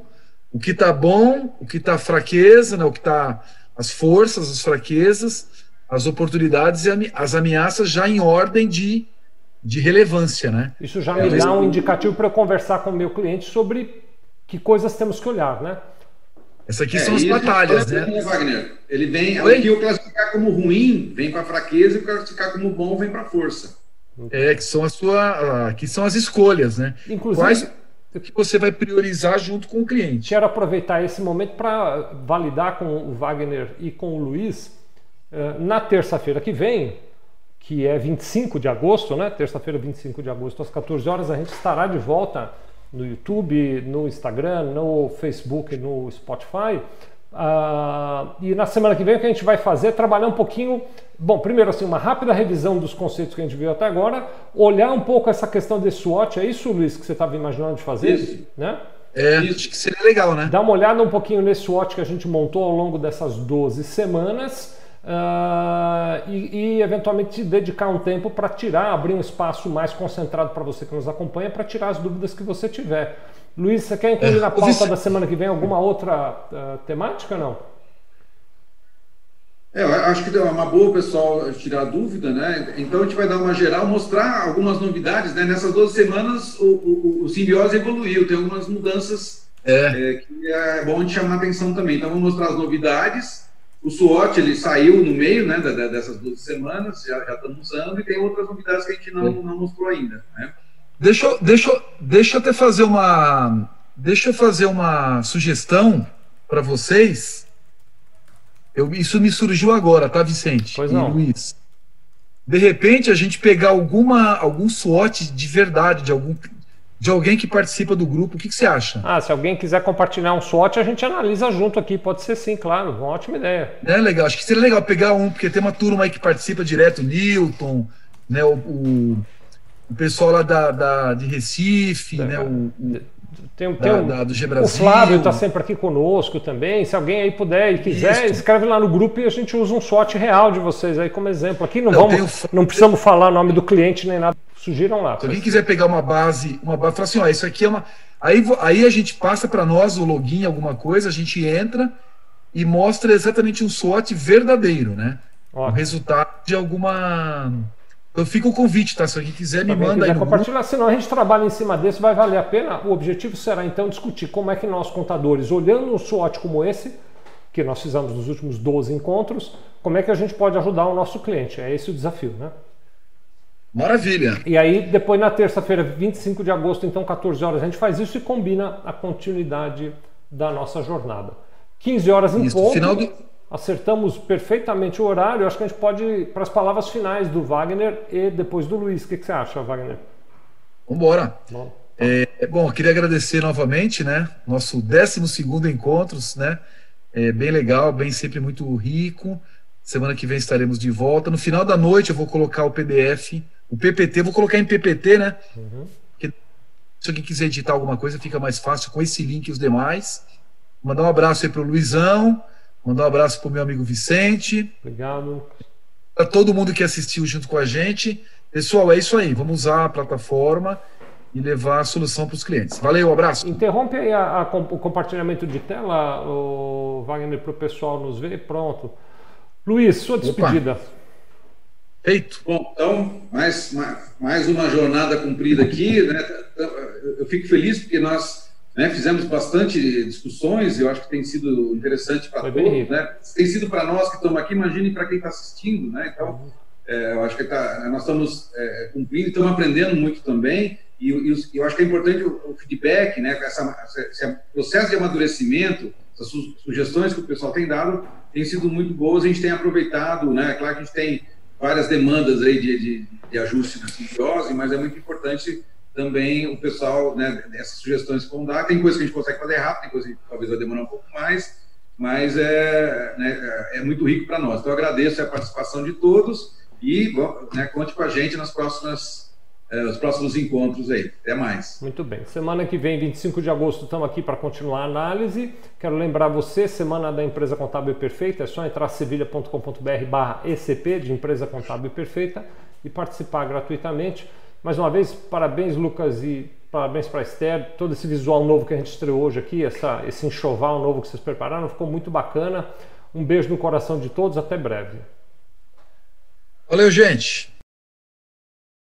o que tá bom, o que tá fraqueza, né, o que tá as forças, as fraquezas, as oportunidades e as ameaças já em ordem de, de relevância, né? Isso já me é, dá mesmo... um indicativo para eu conversar com o meu cliente sobre que coisas temos que olhar, né? Essas aqui é, são as batalhas, né? Vem, Wagner? Ele vem, o que eu classificar como ruim vem para fraqueza e o que eu classificar como bom vem para força. É, que são a sua, que são as escolhas, né? Inclusive, quais o que você vai priorizar junto com o cliente? Quero aproveitar esse momento para validar com o Wagner e com o Luiz na terça-feira que vem, que é vinte e cinco de agosto, né? Terça-feira, vinte e cinco de agosto, às quatorze horas, a gente estará de volta no YouTube, no Instagram, no Facebook, no Spotify. Ah, e na semana que vem o que a gente vai fazer é trabalhar um pouquinho, bom, primeiro assim, uma rápida revisão dos conceitos que a gente viu até agora, olhar um pouco essa questão desse SWOT, é isso, Luiz, que você estava imaginando de fazer? Isso. Né? É, acho que seria legal, né? Dar uma olhada um pouquinho nesse SWOT que a gente montou ao longo dessas doze semanas, ah, e, e eventualmente dedicar um tempo para tirar, abrir um espaço mais concentrado para você que nos acompanha, para tirar as dúvidas que você tiver. Luiz, você quer incluir na pauta da semana que vem alguma outra uh, temática ou não? É, eu acho que é uma boa o pessoal tirar dúvida, né? Então a gente vai dar uma geral, mostrar algumas novidades, né? Nessas doze semanas o, o, o simbiose evoluiu, tem algumas mudanças é. É, que é bom de chamar atenção também. Então vamos mostrar as novidades. O SWOT ele saiu no meio, né, da, dessas doze semanas, já, já estamos usando, e tem outras novidades que a gente não, é. não mostrou ainda, né? Deixa eu, deixa, eu, deixa eu até fazer uma deixa eu fazer uma sugestão para vocês. Eu, isso me surgiu agora, tá, Vicente? Pois não. E Luiz. De repente a gente pegar alguma algum SWOT de verdade de algum de alguém que participa do grupo. O que, que você acha? Ah, se alguém quiser compartilhar um SWOT, a gente analisa junto aqui. Pode ser sim, claro. Uma ótima ideia. É legal. Acho que seria legal pegar um, porque tem uma turma aí que participa direto, o Newton, né, o, o O pessoal lá da, da, de Recife, é, né? O, o, tem, da, tem um, da, do Geobras. O Flávio está sempre aqui conosco também. Se alguém aí puder e quiser, isso. Escreve lá no grupo e a gente usa um SWOT real de vocês aí como exemplo. Aqui não, não, vamos, o... não precisamos falar o nome do cliente nem nada. Sugiram lá. Se alguém quiser pegar uma base, uma base, fala assim, ó, isso aqui é uma. Aí, aí a gente passa para nós o login, alguma coisa, a gente entra e mostra exatamente um SWOT verdadeiro, né? O um resultado de alguma. Então fica o convite, tá? Se alguém quiser, me manda aí. Compartilhar, senão a gente trabalha em cima desse, vai valer a pena. O objetivo será, então, discutir como é que nós, contadores, olhando um SWOT como esse, que nós fizemos nos últimos doze encontros, como é que a gente pode ajudar o nosso cliente. É esse o desafio, né? Maravilha! E aí, depois, na terça-feira, vinte e cinco de agosto, então, quatorze horas, a gente faz isso e combina a continuidade da nossa jornada. quinze horas em ponto. Final do... Acertamos perfeitamente o horário. Acho que a gente pode ir para as palavras finais do Wagner e depois do Luiz. O que, que você acha, Wagner? Vamos embora. Bom. É, bom, eu queria agradecer novamente, né? Nosso décimo segundo encontros, né? É bem legal, bem sempre muito rico. Semana que vem estaremos de volta. No final da noite eu vou colocar o P D F, o P P T, vou colocar em P P T, né? Uhum. Porque se alguém quiser editar alguma coisa, fica mais fácil com esse link e os demais. Vou mandar um abraço aí para o Luizão. Mandar um abraço para o meu amigo Vicente. Obrigado. para todo mundo que assistiu junto com a gente. Pessoal, é isso aí. Vamos usar a plataforma e levar a solução para os clientes. Valeu, um abraço. Interrompe aí a, a, o compartilhamento de tela, o Wagner, para o pessoal nos ver. Pronto. Luiz, sua despedida. Opa. Feito. Bom, então, mais, mais uma jornada cumprida aqui, né? Eu fico feliz porque nós, né, fizemos bastante discussões, eu acho que tem sido interessante para todos, né? Tem sido para nós que estamos aqui, imagine para quem está assistindo, né? Então, uhum. é, eu acho que tá, nós estamos é, cumprindo, estamos aprendendo muito também, e, e eu acho que é importante o, o feedback, né? Essa, esse processo de amadurecimento, as su sugestões que o pessoal tem dado, tem sido muito boas, a gente tem aproveitado, né? Claro que a gente tem várias demandas aí de, de, de ajuste na simbiose, mas é muito importante também o pessoal, né, essas sugestões que vão dar. Tem coisa que a gente consegue fazer rápido, tem coisa que talvez vai demorar um pouco mais, mas é, né, é muito rico para nós. Então, eu agradeço a participação de todos e, né, conte com a gente nas próximas... os próximos encontros aí. Até mais. Muito bem. Semana que vem, vinte e cinco de agosto, estamos aqui para continuar a análise. Quero lembrar você, Semana da Empresa Contábil Perfeita, é só entrar sevilha ponto com ponto br barra E C P de Empresa Contábil Perfeita e participar gratuitamente. Mais uma vez, parabéns, Lucas, e parabéns para a Esther. Todo esse visual novo que a gente estreou hoje aqui, essa, esse enxoval novo que vocês prepararam, ficou muito bacana. Um beijo no coração de todos, até breve. Valeu, gente.